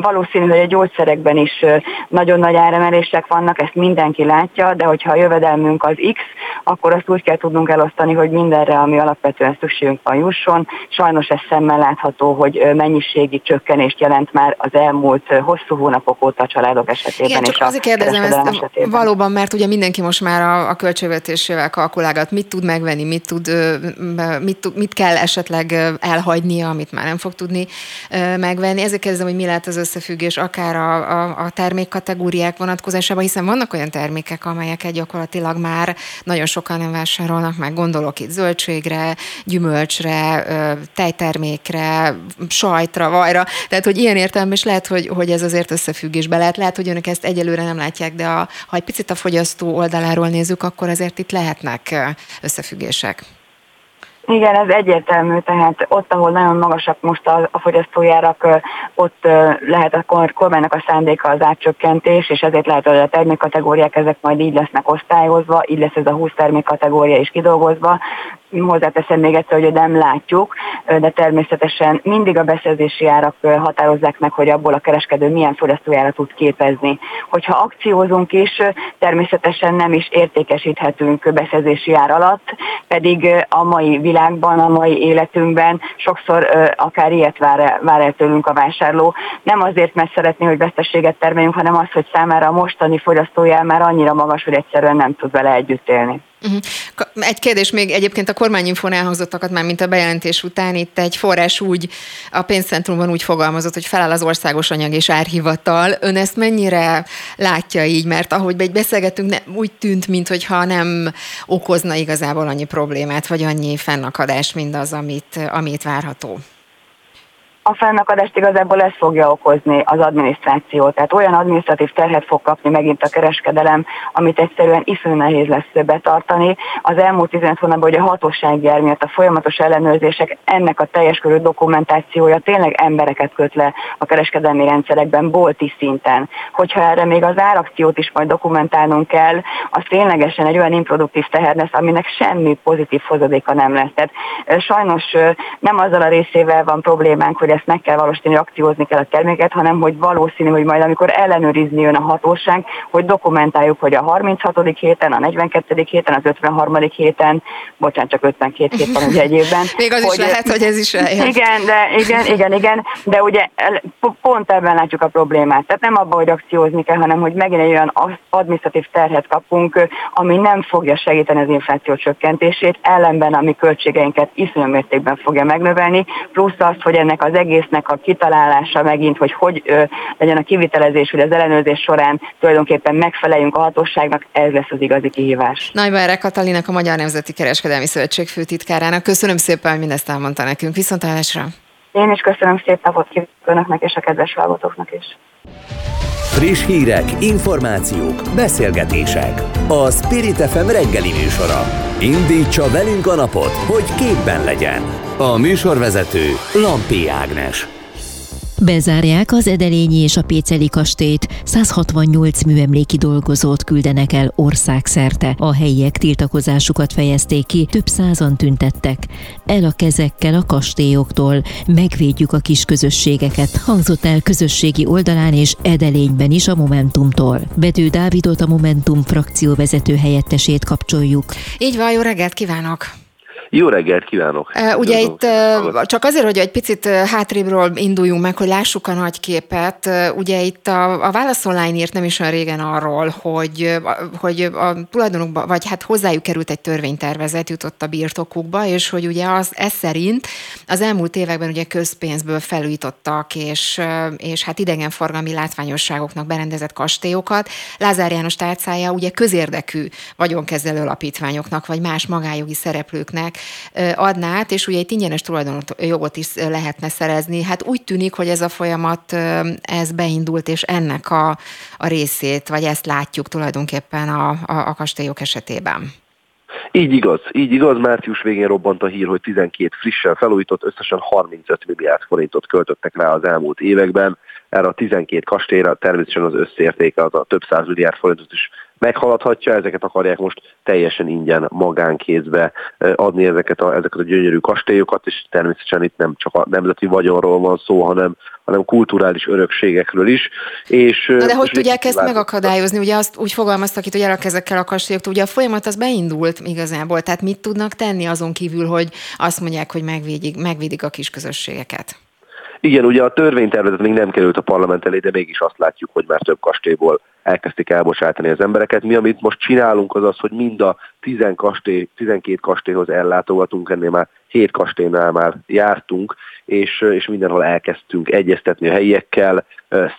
Valószínű, hogy a gyógyszerekben is nagyon nagy áremelések vannak, ezt mindenki látja, de hogyha a jövedelmünk az X, akkor azt úgy kell tudnunk elosztani, hogy mindenre, ami alapvetően szükségünk van, jusson. Sajnos ez szemmel látható, hogy mennyiségi csökkenést jelent már az elmúlt hosszú hónapok óta a családok esetében. Igen, csak azért kérdezem ezt valóban, mert ugye mindenki most már a költségvetésével kalkulálgat, mit tud megvenni, mit kell esetleg elhagynia, amit már nem fog tudni megvenni. Ezért kérdezem, hogy mi lehet az összefüggés akár a termékkategóriák vonatkozásában, hiszen vannak olyan termékek, amelyeket gyakorlatilag már nagyon sokan nem vásárolnak, meg gondolok itt zöldségre, gyümölcsre, tejtermékre, sajtra, vajra, tehát hogy ilyen értelemben is lehet, hogy ez azért összefüggésbe lehet, hogy önök ezt egyelőre nem látják, de ha egy picit a fogyasztó oldaláról nézzük, akkor azért itt lehetnek összefüggések. Igen, ez egyértelmű, tehát ott, ahol nagyon magasak most a fogyasztójárak, ott lehet a kormánynak a szándéka az átcsökkentés, és ezért lehet, hogy a termékkategóriák ezek majd így lesznek osztályozva, így lesz ez a 20 termékkategória is kidolgozva. Hozzáteszem még egyszer, hogy nem látjuk, de természetesen mindig a beszerzési árak határozzák meg, hogy abból a kereskedő milyen fogyasztójára tud képezni. Hogyha akciózunk is, természetesen nem is értékesíthetünk beszerzési ár alatt, pedig a mai világban, a mai életünkben sokszor akár ilyet vár el tőlünk a vásárló. Nem azért, mert szeretné, hogy veszteséget termeljünk, hanem az, hogy számára a mostani fogyasztójár már annyira magas, hogy egyszerűen nem tud vele együtt élni. Egy kérdés még egyébként a kormányinfón elhangzottakat már, mint a bejelentés után, itt egy forrás úgy a Pénzcentrumban úgy fogalmazott, hogy feláll az Országos Anyag és Árhivatal. Ön ezt mennyire látja így? Mert ahogy beszélgetünk, úgy tűnt, mintha nem okozna igazából annyi problémát, vagy annyi fennakadást, mindaz, amit várható. A fennakadást igazából ez fogja okozni az adminisztráció. Tehát olyan adminisztratív terhet fog kapni megint a kereskedelem, amit egyszerűen iszonyú nehéz lesz betartani. Az elmúlt 15 hónapban, hogy a hatóságjár miatt a folyamatos ellenőrzések, ennek a teljes körű dokumentációja tényleg embereket köt le a kereskedelmi rendszerekben, bolti szinten. Hogyha erre még az árakciót is majd dokumentálnunk kell, az ténylegesen egy olyan improduktív teher lesz, aminek semmi pozitív hozadéka nem lesz. Tehát sajnos nem azzal a részével van problémánk, hogy ezt meg kell valósítani, akciózni kell a terméket, hanem hogy valószínű, hogy majd amikor ellenőrizni jön a hatóság, hogy dokumentáljuk, hogy a 36. héten, a 42. héten, az 53. héten, bocsánat, csak 52 hét van ugye egy évben. Még az hogy, is lehet, hogy ez is eljön. Igen, de ugye pont ebben látjuk a problémát. Tehát nem abban, hogy akciózni kell, hanem hogy megint egy olyan adminisztratív terhet kapunk, ami nem fogja segíteni az infláció csökkentését, ellenben a mi költségeinket iszonyú mértékben fogja megnövelni, plusz az, hogy ennek az egésznek a kitalálása megint, hogy legyen a kivitelezés, hogy az ellenőrzés során tulajdonképpen megfeleljünk a hatóságnak, ez lesz az igazi kihívás. Nagy Katalinak, a Magyar Nemzeti Kereskedelmi Szövetség főtitkárának. Köszönöm szépen, hogy mindezt elmondta nekünk. Viszontlátásra! Én is köszönöm, szép napot kívánok önöknek és a kedves hallgatóknak is! Friss hírek, információk, beszélgetések. A Spirit FM reggeli műsora. Indítsa velünk a napot, hogy képben legyen. A műsorvezető Lampé Ágnes. Bezárják az edelényi és a péceli kastélyt, 168 műemléki dolgozót küldenek el országszerte. A helyiek tiltakozásukat fejezték ki, több százan tüntettek. El a kezekkel a kastélyoktól, megvédjük a kis közösségeket, hangzott el közösségi oldalán és Edelényben is a Momentumtól. Bedő Dávidot, a Momentum frakcióvezető helyettesét kapcsoljuk. Így van, jó reggelt kívánok! Jó reggelt kívánok! Ugye itt csak azért, hogy egy picit hátrébről induljunk meg, hogy lássuk a nagy képet. Ugye itt a Válasz Online írt nem is olyan régen arról, hogy a tulajdonukba, vagy hát hozzájuk került egy törvénytervezet, jutott a birtokukba, és hogy ugye ez szerint az elmúlt években ugye közpénzből felújítottak, és hát idegenforgalmi látványosságoknak berendezett kastélyokat. Lázár János tárcája ugye közérdekű vagyonkezelő alapítványoknak, vagy más magánjogi szereplőknek adná át, és ugye itt ingyenes tulajdonjogot is lehetne szerezni. Hát úgy tűnik, hogy ez a folyamat, ez beindult, és ennek a részét, vagy ezt látjuk tulajdonképpen a kastélyok esetében. Így igaz, március végén robbant a hír, hogy 12 frissen felújított, összesen 35 milliárd forintot költöttek rá az elmúlt években. Erre a 12 kastélyra természetesen az összértéke az a több száz milliárd forintot is meghaladhatja, ezeket akarják most teljesen ingyen magánkézbe adni ezeket a gyönyörű kastélyokat, és természetesen itt nem csak a nemzeti vagyonról van szó, hanem kulturális örökségekről is. De hogy tudják ezt megakadályozni? Ugye azt úgy fogalmaztak itt, hogy ezekkel a kastélyoktól, ugye a folyamat az beindult igazából, tehát mit tudnak tenni azon kívül, hogy azt mondják, hogy megvédik a kisközösségeket? Igen, ugye a törvénytervezet még nem került a parlament elé, de mégis azt látjuk, hogy már több kastélyból elkezdték elbocsátani az embereket. Mi, amit most csinálunk, az az, hogy mind a 12 kastélyhoz ellátogatunk, ennél már 7 kastélynál már jártunk, és mindenhol elkezdtünk egyeztetni a helyiekkel,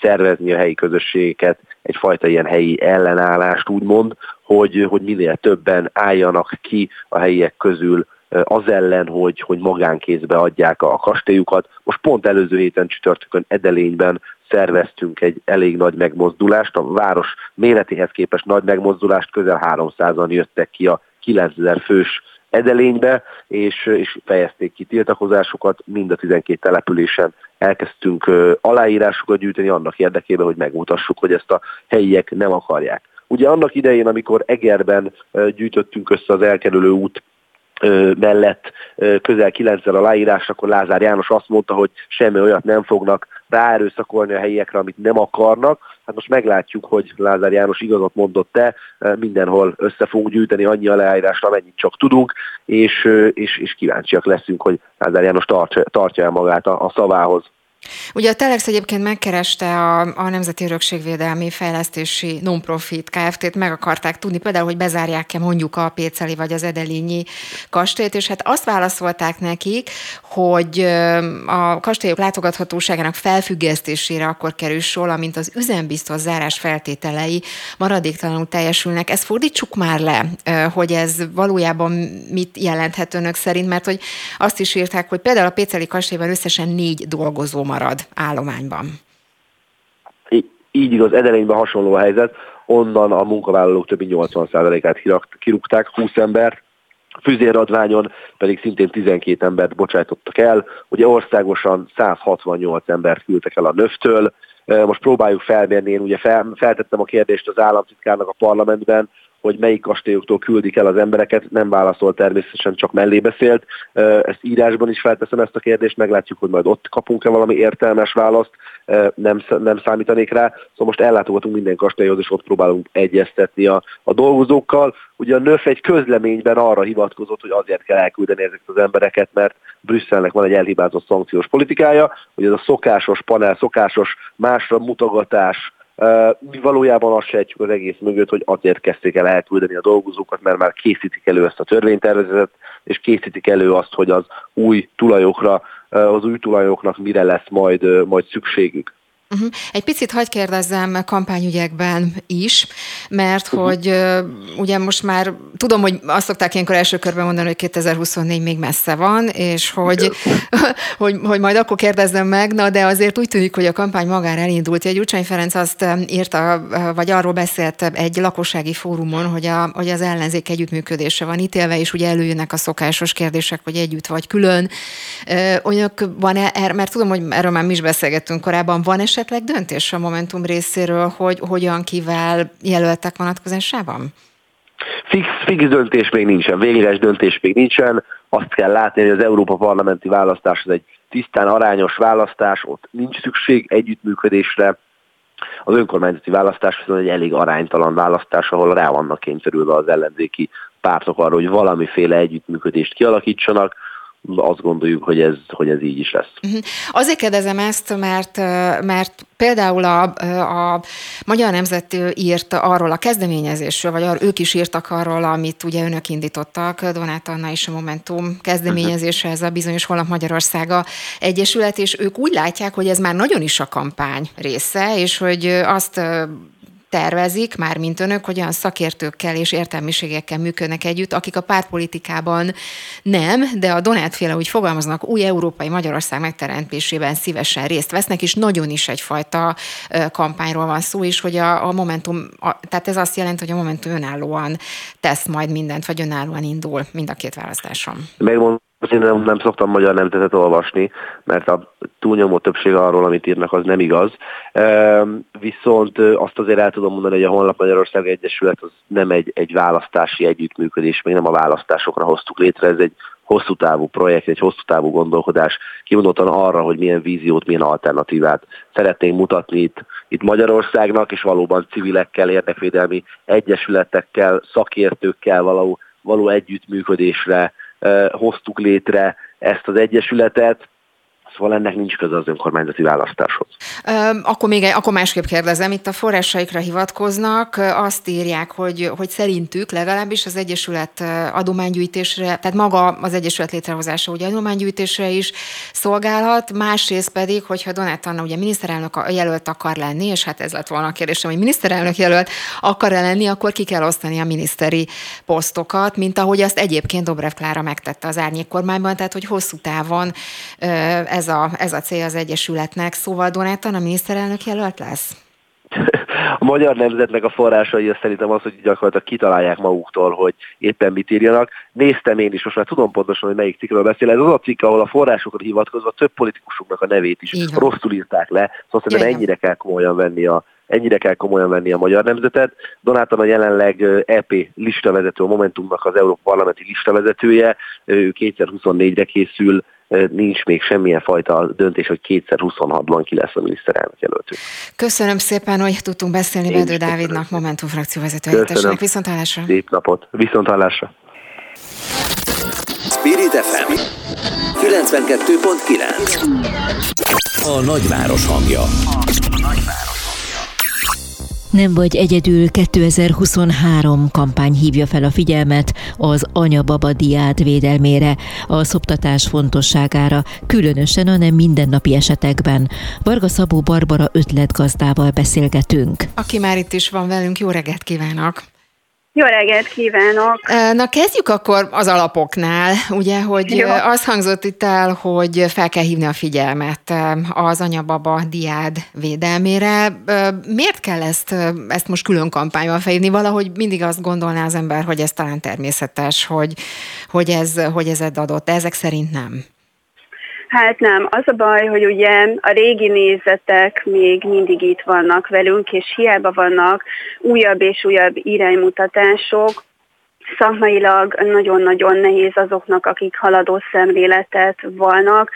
szervezni a helyi közösségeket, egyfajta ilyen helyi ellenállást úgymond, hogy minél többen álljanak ki a helyiek közül az ellen, hogy magánkézbe adják a kastélyukat. Most pont előző héten csütörtökön Edelényben szerveztünk egy elég nagy megmozdulást, a város méretéhez képest nagy megmozdulást, közel 300-an jöttek ki a 9000 fős Edelénybe, és fejezték ki tiltakozásokat, mind a 12 településen elkezdtünk aláírásokat gyűjteni annak érdekében, hogy megmutassuk, hogy ezt a helyiek nem akarják. Ugye annak idején, amikor Egerben gyűjtöttünk össze az elkerülő út mellett közel 9000 aláírás, akkor Lázár János azt mondta, hogy semmi olyat nem fognak ráerőszakolni a helyiekre, amit nem akarnak. Hát most meglátjuk, hogy Lázár János igazat mondott-e, mindenhol össze fogunk gyűjteni annyi aláírásra, amennyit csak tudunk, és kíváncsiak leszünk, hogy Lázár János tartja el magát a szavához. Ugye a Telex egyébként megkereste a Nemzeti Örökségvédelmi Fejlesztési Nonprofit Kft-t, meg akarták tudni például, hogy bezárják-e mondjuk a péceli vagy az edelényi kastélyt, és hát azt válaszolták nekik, hogy a kastélyok látogathatóságának felfüggesztésére akkor kerül sor, amint az üzembiztos zárás feltételei maradéktalanul teljesülnek. Ezt fordítsuk már le, hogy ez valójában mit jelenthet önök szerint, mert hogy azt is írták, hogy például a péceli kastélyban összesen 4 dolgozó marad állományban. Így igaz, Edelényben hasonló a helyzet, onnan a munkavállalók többi 80%-át kirúgták, 20 embert, Füzéradványon pedig szintén 12 embert bocsájtottak el, ugye országosan 168 embert küldtek el a NÖV-től. Most próbáljuk felmérni, én ugye feltettem a kérdést az államtitkárnak a parlamentben, hogy melyik kastélyoktól küldik el az embereket, nem válaszol természetesen, csak mellé beszélt. Ezt írásban is felteszem ezt a kérdést, meglátjuk, hogy majd ott kapunk-e valami értelmes választ, nem számítanék rá. Szóval most ellátogatunk minden kastélyhoz, és ott próbálunk egyeztetni a dolgozókkal. Ugye a NÖV egy közleményben arra hivatkozott, hogy azért kell elküldeni ezeket az embereket, mert Brüsszelnek van egy elhibázott szankciós politikája, hogy ez a szokásos panel, szokásos másra mutogatás, mi valójában azt sejtjük az egész mögött, hogy azért kezdték el elküldeni a dolgozókat, mert már készítik elő ezt a törvénytervezetet, és készítik elő azt, hogy az új tulajoknak mire lesz majd szükségük. Egy picit hadd kérdezzem kampányügyekben is, mert hogy ugye most már tudom, hogy azt szokták ilyenkor első körben mondani, hogy 2024 még messze van, és hogy majd akkor kérdezzem meg, de azért úgy tűnik, hogy a kampány magára elindult. Egy Gyurcsány Ferenc azt írta, vagy arról beszélt egy lakossági fórumon, hogy az ellenzék együttműködése van ítélve, és ugye előjönnek a szokásos kérdések, hogy együtt vagy külön. Mert tudom, hogy erről már mi is beszélgettünk korábban, van esetleg döntés a Momentum részéről, hogy hogyan kivel jelöltek vonatkozásában? Fix döntés még nincsen, végleges döntés még nincsen. Azt kell látni, hogy az Európa Parlamenti választás az egy tisztán arányos választás, ott nincs szükség együttműködésre. Az önkormányzati választás viszont egy elég aránytalan választás, ahol rá vannak kényszerülve az ellenzéki pártok arra, hogy valamiféle együttműködést kialakítsanak. Azt gondoljuk, hogy ez így is lesz. Azért kérdezem ezt, mert például a Magyar Nemzet írt arról a kezdeményezésről, vagy ők is írtak arról, amit ugye önök indítottak, Donáth Anna és a Momentum kezdeményezése, ez a bizonyos Holnap Magyarországa Egyesület, és ők úgy látják, hogy ez már nagyon is a kampány része, és hogy azt tervezik, mármint önök, hogy olyan szakértőkkel és értelmiségekkel működnek együtt, akik a pártpolitikában nem, de a Donáth-féle, úgy fogalmaznak, új európai Magyarország megteremtésében szívesen részt vesznek, és nagyon is egyfajta kampányról van szó is, hogy a Momentum, tehát ez azt jelenti, hogy a Momentum önállóan tesz majd mindent, vagy önállóan indul mind a két választáson. Megmondom, én nem szoktam Magyar Nemzetet olvasni, mert a túlnyomó többség arról, amit írnak, az nem igaz. Viszont azt azért el tudom mondani, hogy a Honlap Magyarország Egyesület az nem egy választási együttműködés, még nem a választásokra hoztuk létre, ez egy hosszú távú projekt, egy hosszú távú gondolkodás, kimondottan arra, hogy milyen víziót, milyen alternatívát szeretnénk mutatni itt Magyarországnak, és valóban civilekkel, érdekvédelmi egyesületekkel, szakértőkkel való együttműködésre hoztuk létre ezt az egyesületet, szóval ennek nincs köze az önkormányzati választáshoz. Akkor másképp kérdezem, itt a forrásaikra hivatkoznak, azt írják, hogy szerintük legalábbis az egyesület adománygyűjtésre, tehát maga az egyesület létrehozása ugye adománygyűjtésre is szolgálhat, másrészt pedig, hogyha Donáth Anna ugye miniszterelnök jelölt akar lenni, és hát ez lett volna a kérdésem, hogy miniszterelnök jelölt akar lenni, akkor ki kell osztani a miniszteri posztokat, mint ahogy azt egyébként Dobrev Klára megtette az árnyék kormányban, tehát hogy hosszú távon ez a cél az egyesületnek. Szóval Donáth Anna miniszterelnök jelölt lesz? A Magyar Nemzetnek a forrásai azt szerintem az, hogy gyakorlatilag kitalálják maguktól, hogy éppen mit írjanak. Néztem én is, most már tudom pontosan, hogy melyik cikkről beszél. Ez az a cikk, ahol a forrásokra hivatkozva több politikusoknak a nevét is rosszul írták le. Szóval szerintem ennyire kell komolyan venni a Magyar Nemzetet. Donáth Anna jelenleg EP listavezető, a Momentumnak az Európa Parlamenti listavezetője. Ő 2024-re készül, nincs még semmilyen fajta döntés, hogy 2026-ban ki lesz a miniszterelnök jelöltünk. Köszönöm szépen, hogy tudtunk beszélni Bedő Dávidnak, Momentum frakcióvezető helyettesének. Viszonthallásra. Szép napot. Viszonthallásra. Spirit FM 92.9 A nagyváros hangja. Nem vagy egyedül, 2023 kampány hívja fel a figyelmet az anya-baba diád védelmére, a szoptatás fontosságára, különösen a nem mindennapi esetekben. Varga Szabó Barbara ötletgazdával beszélgetünk. Aki már itt is van velünk, jó reggelt kívánok! Jó reggelt kívánok! Na kezdjük akkor az alapoknál, ugye, hogy jó. Az hangzott itt el, hogy fel kell hívni a figyelmet az anya-baba diád védelmére. Miért kell ezt most külön kampányban felhívni? Valahogy mindig azt gondolná az ember, hogy ez talán természetes, hogy ez adott, de ezek szerint nem. Hát nem, az a baj, hogy ugye a régi nézetek még mindig itt vannak velünk, és hiába vannak újabb és újabb iránymutatások, szakmailag nagyon-nagyon nehéz azoknak, akik haladó szemléletet vannak.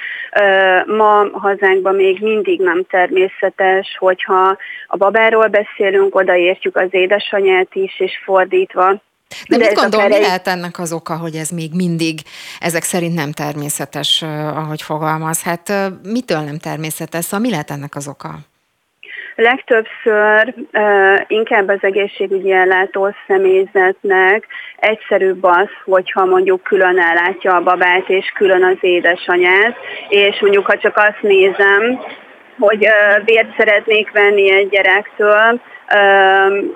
Ma hazánkban még mindig nem természetes, hogyha a babáról beszélünk, odaértjük az édesanyát is, és fordítva. De mit gondol, mi lehet ennek az oka, hogy ez még mindig ezek szerint nem természetes, ahogy fogalmaz? Hát mitől nem természetes? Szóval mi lehet ennek az oka? Legtöbbször inkább az egészségügyi ellátó személyzetnek egyszerűbb az, hogyha mondjuk külön ellátja a babát és külön az édesanyát, és mondjuk ha csak azt nézem, hogy vért szeretnék venni egy gyerektől,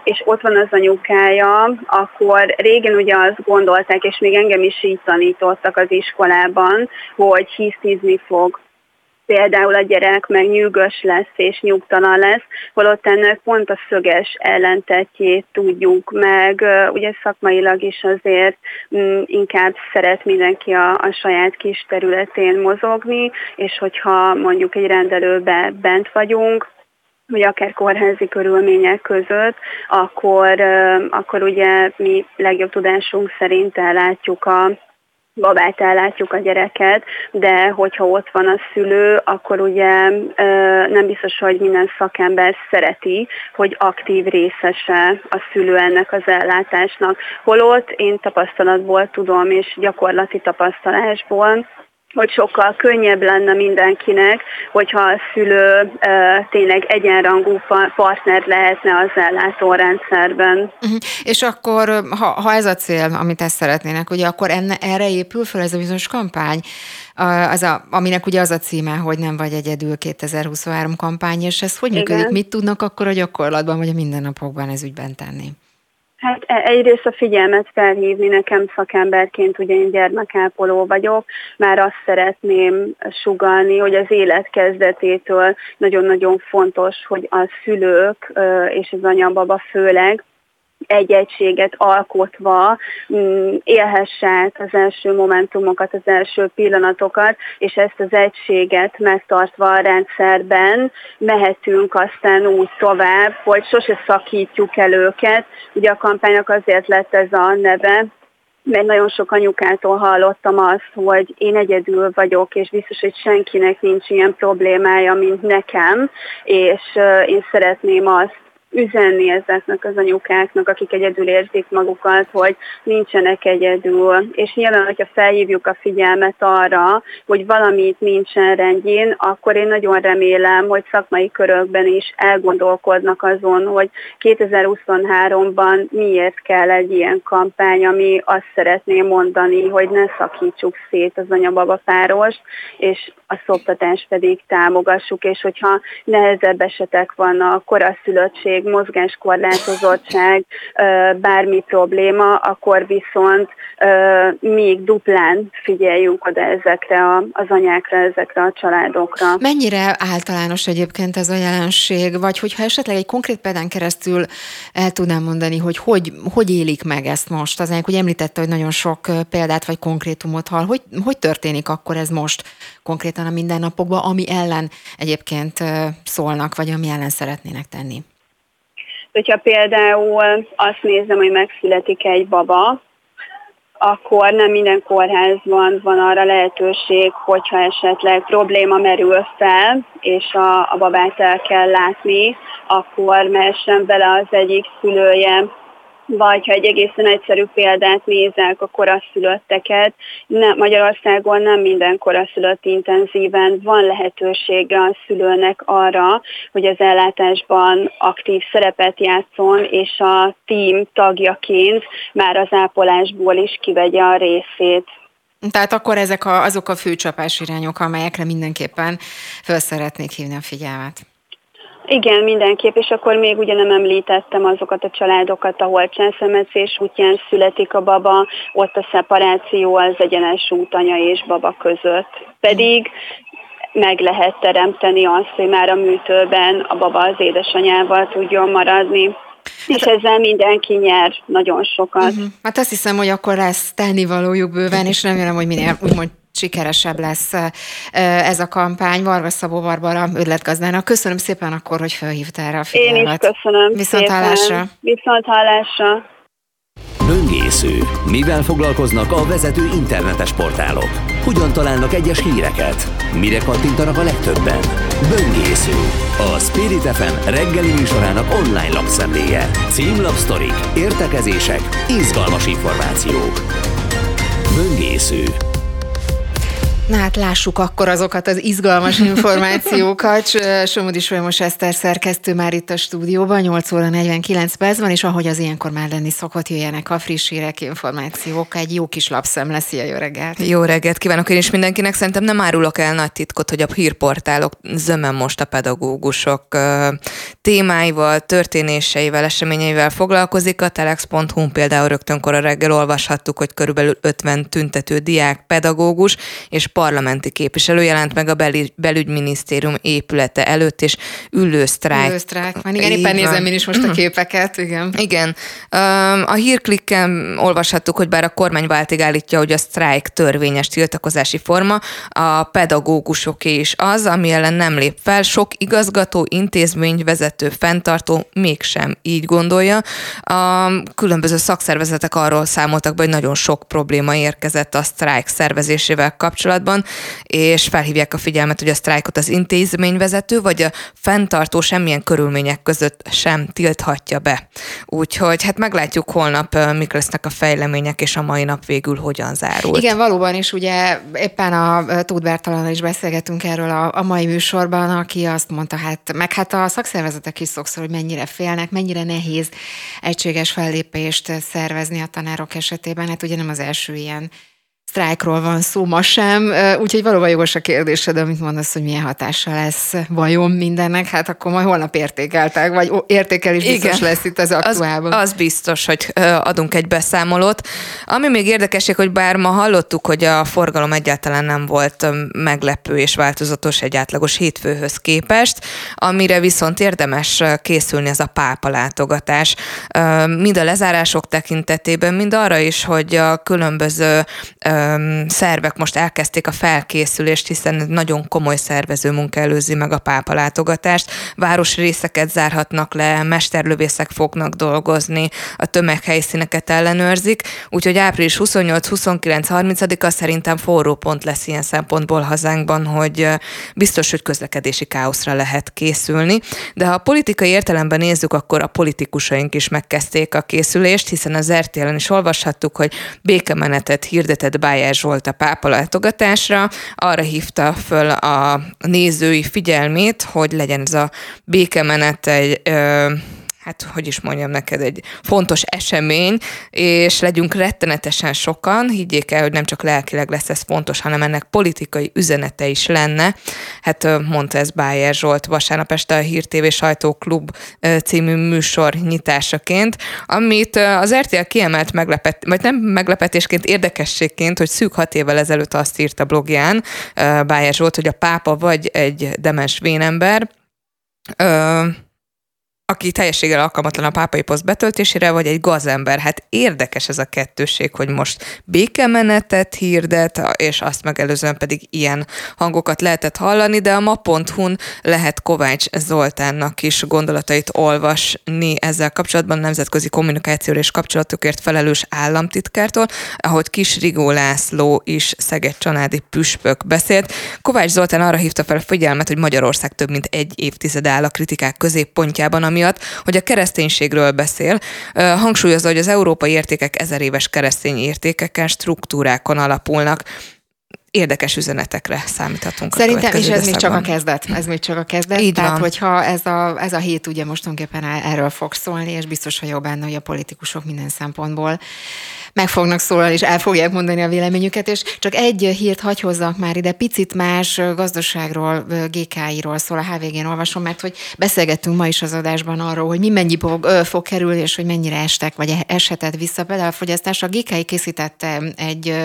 és ott van az anyukája, akkor régen ugye azt gondolták, és még engem is így tanítottak az iskolában, hogy hisztizni fog. Például a gyerek meg nyűgös lesz és nyugtalan lesz, holott ennek pont a szöges ellentetjét tudjuk meg. Ugye szakmailag is azért inkább szeret mindenki a saját kis területén mozogni, és hogyha mondjuk egy rendelőben bent vagyunk, vagy akár kórházi körülmények között, akkor ugye mi legjobb tudásunk szerint ellátjuk a babát, ellátjuk a gyereket, de hogyha ott van a szülő, akkor ugye nem biztos, hogy minden szakember szereti, hogy aktív részese a szülő ennek az ellátásnak. Holott én tapasztalatból tudom, és gyakorlati tapasztalásból, hogy sokkal könnyebb lenne mindenkinek, hogyha a szülő tényleg egyenrangú partner lehetne az ellátórendszerben. Uh-huh. És akkor, ha ez a cél, amit ezt szeretnének, ugye akkor erre épül föl ez a bizonyos kampány, aminek ugye az a címe, hogy nem vagy egyedül 2023 kampány, és ez hogy működik? Igen. Mit tudnak akkor a gyakorlatban, vagy a mindennapokban ez ügyben tenni? Hát egyrészt a figyelmet felhívni, nekem szakemberként, ugye én gyermekápoló vagyok, már azt szeretném sugallni, hogy az élet kezdetétől nagyon-nagyon fontos, hogy a szülők és az anyababa főleg egy egységet alkotva élhesse át az első momentumokat, az első pillanatokat, és ezt az egységet megtartva a rendszerben mehetünk aztán úgy tovább, hogy sose szakítjuk el őket. Ugye a kampánynak azért lett ez a neve, mert nagyon sok anyukától hallottam azt, hogy én egyedül vagyok, és biztos, hogy senkinek nincs ilyen problémája, mint nekem, és én szeretném azt üzenni ezeknek az anyukáknak, akik egyedül érzik magukat, hogy nincsenek egyedül. És nyilván, hogyha felhívjuk a figyelmet arra, hogy valamit nincsen rendjén, akkor én nagyon remélem, hogy szakmai körökben is elgondolkodnak azon, hogy 2023-ban miért kell egy ilyen kampány, ami azt szeretné mondani, hogy ne szakítsuk szét az anya-baba párost, és a szoptatást pedig támogassuk, és hogyha nehezebb esetek vannak, koraszülöttség, mozgáskorlátozottság, bármi probléma, akkor viszont még duplán figyeljünk oda ezekre az anyákra, ezekre a családokra. Mennyire általános egyébként ez a jelenség, vagy hogyha esetleg egy konkrét példán keresztül el tudnám mondani, hogy élik meg ezt most? Az anyák úgy említette, hogy nagyon sok példát vagy konkrétumot hall. Hogy történik akkor ez most konkrétan a mindennapokban, ami ellen egyébként szólnak, vagy ami ellen szeretnének tenni? Hogyha például azt nézem, hogy megszületik egy baba, akkor nem minden kórházban van arra lehetőség, hogyha esetleg probléma merül fel, és a babát el kell látni, akkor mehessen bele az egyik szülője. Vagy ha egy egészen egyszerű példát nézek, a koraszülötteket, Magyarországon nem minden koraszülött intenzíven van lehetősége a szülőnek arra, hogy az ellátásban aktív szerepet játszon, és a tím tagjaként már az ápolásból is kivegye a részét. Tehát akkor ezek azok a fő csapásirányok, amelyekre mindenképpen föl szeretnék hívni a figyelmet. Igen, mindenképp, és akkor még ugye nem említettem azokat a családokat, ahol császármetszés útján születik a baba, ott a szeparáció az egyenes út anya és baba között. Pedig meg lehet teremteni azt, hogy már a műtőben a baba az édesanyával tudjon maradni. És ezzel mindenki nyer nagyon sokat. Uh-huh. Hát azt hiszem, hogy akkor lesz tennivalójuk bőven, és remélem, hogy minél úgymond sikeresebb lesz ez a kampány. Varga Szabó Barbara ötletgazdának köszönöm szépen akkor, hogy felhívtál erre a figyelmet. Én is köszönöm. Viszonthallásra. Böngésző. Mivel foglalkoznak a vezető internetes portálok? Hogyan találnak egyes híreket? Mire kattintanak a legtöbben? Böngésző. A Spirit FM reggeli műsorának online lapszemléje. Címlapsztorik, értekezések, izgalmas információk. Böngésző. Na hát lássuk akkor azokat az izgalmas információkat. Somodi-Solymos Eszter szerkesztő már itt a stúdióban, 8 óra 49 percben, és ahogy az ilyenkor már lenni szokott, jöjjenek a friss hírek, információk, egy jó kis lapszemle. Szia, jó reggelt! Jó reggelt kívánok én is mindenkinek. Szerintem nem árulok el nagy titkot, hogy a hírportálok zömen most a pedagógusok témáival, történéseivel, eseményeivel foglalkozik. A telex.hu például rögtön kora reggel olvashattuk, hogy körülbelül 50 tüntető diák, pedagógus és parlamenti képviselő jelent meg a belügyminisztérium épülete előtt, és ülősztrájk. Van, igen, éppen nézem én is most a képeket, igen. Igen. A hírklikken olvashattuk, hogy bár a kormány váltig állítja, hogy a sztrájk törvényes tiltakozási forma, a pedagógusoké is az, ami ellen nem lép fel, sok igazgató, intézmény, vezető, fenntartó mégsem így gondolja. A különböző szakszervezetek arról számoltak be, hogy nagyon sok probléma érkezett a sztrájk szervezésével kapcsolatban, kapcsolatban, és felhívják a figyelmet, hogy a sztrájkot az intézményvezető, vagy a fenntartó semmilyen körülmények között sem tilthatja be. Úgyhogy hát meglátjuk holnap, mik lesznek a fejlemények, és a mai nap végül hogyan zárult. Igen, valóban is, ugye éppen a Tóth Bertalannal is beszélgetünk erről a mai műsorban, aki azt mondta, hát a szakszervezetek is sokszor, hogy mennyire félnek, mennyire nehéz egységes fellépést szervezni a tanárok esetében. Hát ugye nem az első ilyen sztrájkról van szó ma sem, úgyhogy valóban jogos a kérdésed, amit mondasz, hogy milyen hatása lesz vajon mindennek, hát akkor majd holnap értékelták, vagy értékelés biztos igen, lesz itt az Aktuálban. Az biztos, hogy adunk egy beszámolót. Ami még érdekesség, hogy bár ma hallottuk, hogy a forgalom egyáltalán nem volt meglepő és változatos egy átlagos hétfőhöz képest, amire viszont érdemes készülni, ez a pápa látogatás. Mind a lezárások tekintetében, mind arra is, hogy a különböző szervek most elkezdték a felkészülést, hiszen nagyon komoly szervező munka előzi meg a pápa látogatást. Városrészeket zárhatnak le, mesterlövészek fognak dolgozni, a tömeghelyszíneket ellenőrzik, úgyhogy április 28-29-30-a szerintem forró pont lesz ilyen szempontból hazánkban, hogy biztos, hogy közlekedési káoszra lehet készülni. De ha a politikai értelemben nézzük, akkor a politikusaink is megkezdték a készülést, hiszen az RTL-en is olvashattuk, hogy békemenetet hirdetett Bayer Zsolt a pápa látogatásra, arra hívta föl a nézői figyelmét, hogy legyen ez a békemenet egy egy fontos esemény, és legyünk rettenetesen sokan, higgyék el, hogy nem csak lelkileg lesz ez fontos, hanem ennek politikai üzenete is lenne. Hát mondta ez Bayer Zsolt vasárnap este a Hír TV Sajtóklub című műsor nyitásaként, amit az RTL kiemelt meglepetésként, érdekességként, hogy szűk 6 évvel ezelőtt azt írt a blogján Bayer Zsolt, hogy a pápa vagy egy demens vénember, aki teljességgel alkalmatlan a pápai poszt betöltésére, vagy egy gazember. Hát érdekes ez a kettőség, hogy most békemenetet hirdet, és azt megelőzően pedig ilyen hangokat lehetett hallani, de a ma.hu-n lehet Kovács Zoltánnak is gondolatait olvasni ezzel kapcsolatban, nemzetközi kommunikációra és kapcsolatokért felelős államtitkártól, ahogy Kis Rigó László is Szeged csanádi püspök beszélt. Kovács Zoltán arra hívta fel a figyelmet, hogy Magyarország több mint 1 évtized áll a kritikák középpontjában, miatt, hogy a kereszténységről beszél, hangsúlyozza, hogy az európai értékek 1000 éves keresztény értékeken, struktúrákon alapulnak. Érdekes üzenetekre számíthatunk. Szerintem, és ez még csak a kezdet. Így tehát, van. Hogyha ez a hét ugye mostanképpen erről fog szólni, és biztos vagyok benne, hogy a politikusok minden szempontból meg fognak szólalni, és el fogják mondani a véleményüket, és csak egy hírt hagy hozzak már ide, picit más gazdaságról, GKI-ról szól, a HVG-n olvasom, mert hogy beszélgettünk ma is az adásban arról, hogy mi mennyi fog kerülni, és hogy mennyire eshetett vissza például a fogyasztás. A GKI készítette egy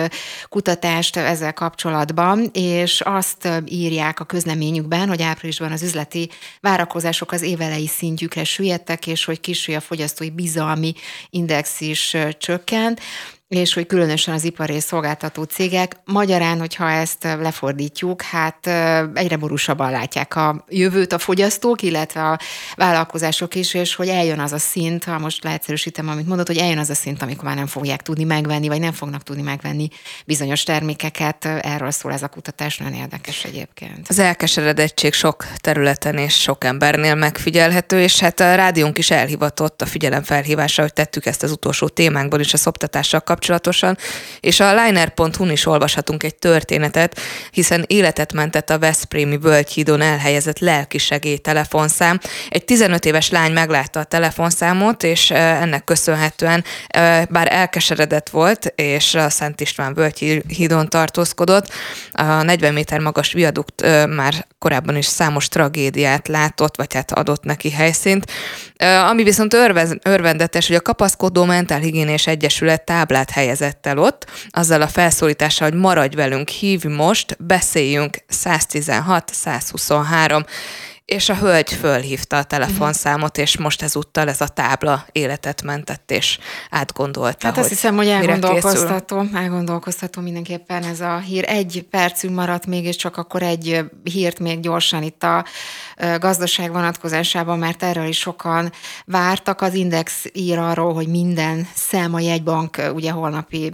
kutatást ezzel kapcsolatban, és azt írják a közleményükben, hogy áprilisban az üzleti várakozások az évelei szintjükre süllyedtek, és hogy kisül a fogyasztói bizalmi index is csökkent, és hogy különösen az ipari és szolgáltató cégek, magyarán, hogyha ezt lefordítjuk, hát egyre borúsabban látják a jövőt a fogyasztók, illetve a vállalkozások is, és hogy eljön az a szint, ha most leegyszerűsítem, amit mondott, hogy eljön az a szint, amikor már nem fogják tudni megvenni, vagy nem fognak tudni megvenni bizonyos termékeket. Erről szól ez a kutatás, nagyon érdekes egyébként. Az elkeseredettség sok területen és sok embernél megfigyelhető, és hát a rádiónk is elhivatott a figyelemfelhívásra, hogy tettük ezt az utolsó témánkban is a szoptatással kapcsolatosan, és a liner.hu-n is olvashatunk egy történetet, hiszen életet mentett a veszprémi Völgyhídon elhelyezett lelkisegély telefonszám. Egy 15 éves lány meglátta a telefonszámot, és ennek köszönhetően bár elkeseredett volt, és a Szent István Völgyhídon tartózkodott, a 40 méter magas viadukt már korábban is számos tragédiát látott, vagy hát adott neki helyszínt. Ami viszont örvendetes, hogy a Kapaszkodó Mentálhigiénés Egyesület táblát helyezett el ott, azzal a felszólítással, hogy maradj velünk, hívj most, beszéljünk 116-123. és a hölgy fölhívta a telefonszámot, és most ezúttal ez a tábla életet mentett, és átgondolta, hát azt hiszem, hogy elgondolkoztató mindenképpen ez a hír. Egy percünk maradt még, és csak akkor egy hírt még gyorsan itt a gazdaság vonatkozásában, mert erről is sokan vártak. Az Index ír arról, hogy minden szem a jegybank ugye holnapi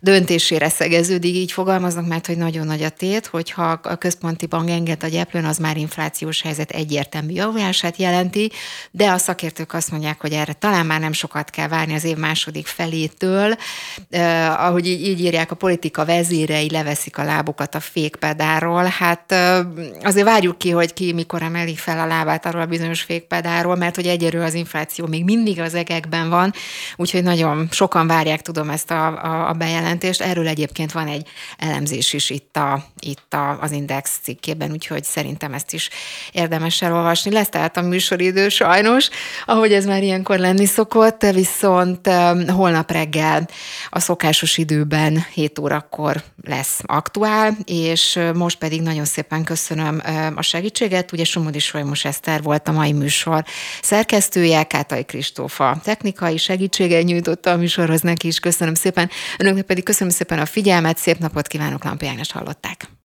döntésére szegeződik, így fogalmaznak, mert hogy nagyon nagy a tét, hogyha a központi bank enged a gyeplőn, az már inflációs helyzet egyértelmű javulását jelenti, de a szakértők azt mondják, hogy erre talán már nem sokat kell várni az év második felétől. Ahogy így írják, a politika vezérei leveszik a lábukat a fékpedáról. Hát azért várjuk ki, hogy ki mikor emeli fel a lábát arról a bizonyos fékpedáról, mert hogy egyelőre az infláció még mindig az egekben van, úgyhogy nagyon sokan várják, tudom, ezt a bejelentést. Erről egyébként van egy elemzés is itt az Index cikkében, úgyhogy szerintem ezt is érdemes elolvasni. Lesz tehát a műsoridő sajnos, ahogy ez már ilyenkor lenni szokott, viszont holnap reggel a szokásos időben 7 órakor lesz aktuál, és most pedig nagyon szépen köszönöm a segítséget. Ugye Somodi-Solymos Eszter volt a mai műsor szerkesztője, Kátai Kristóf a technikai segítséget nyújtotta a műsorhoz, neki is köszönöm szépen. Önöknek pedig köszönöm szépen a figyelmet, szép napot kívánok, Lampé Ágnest hallották.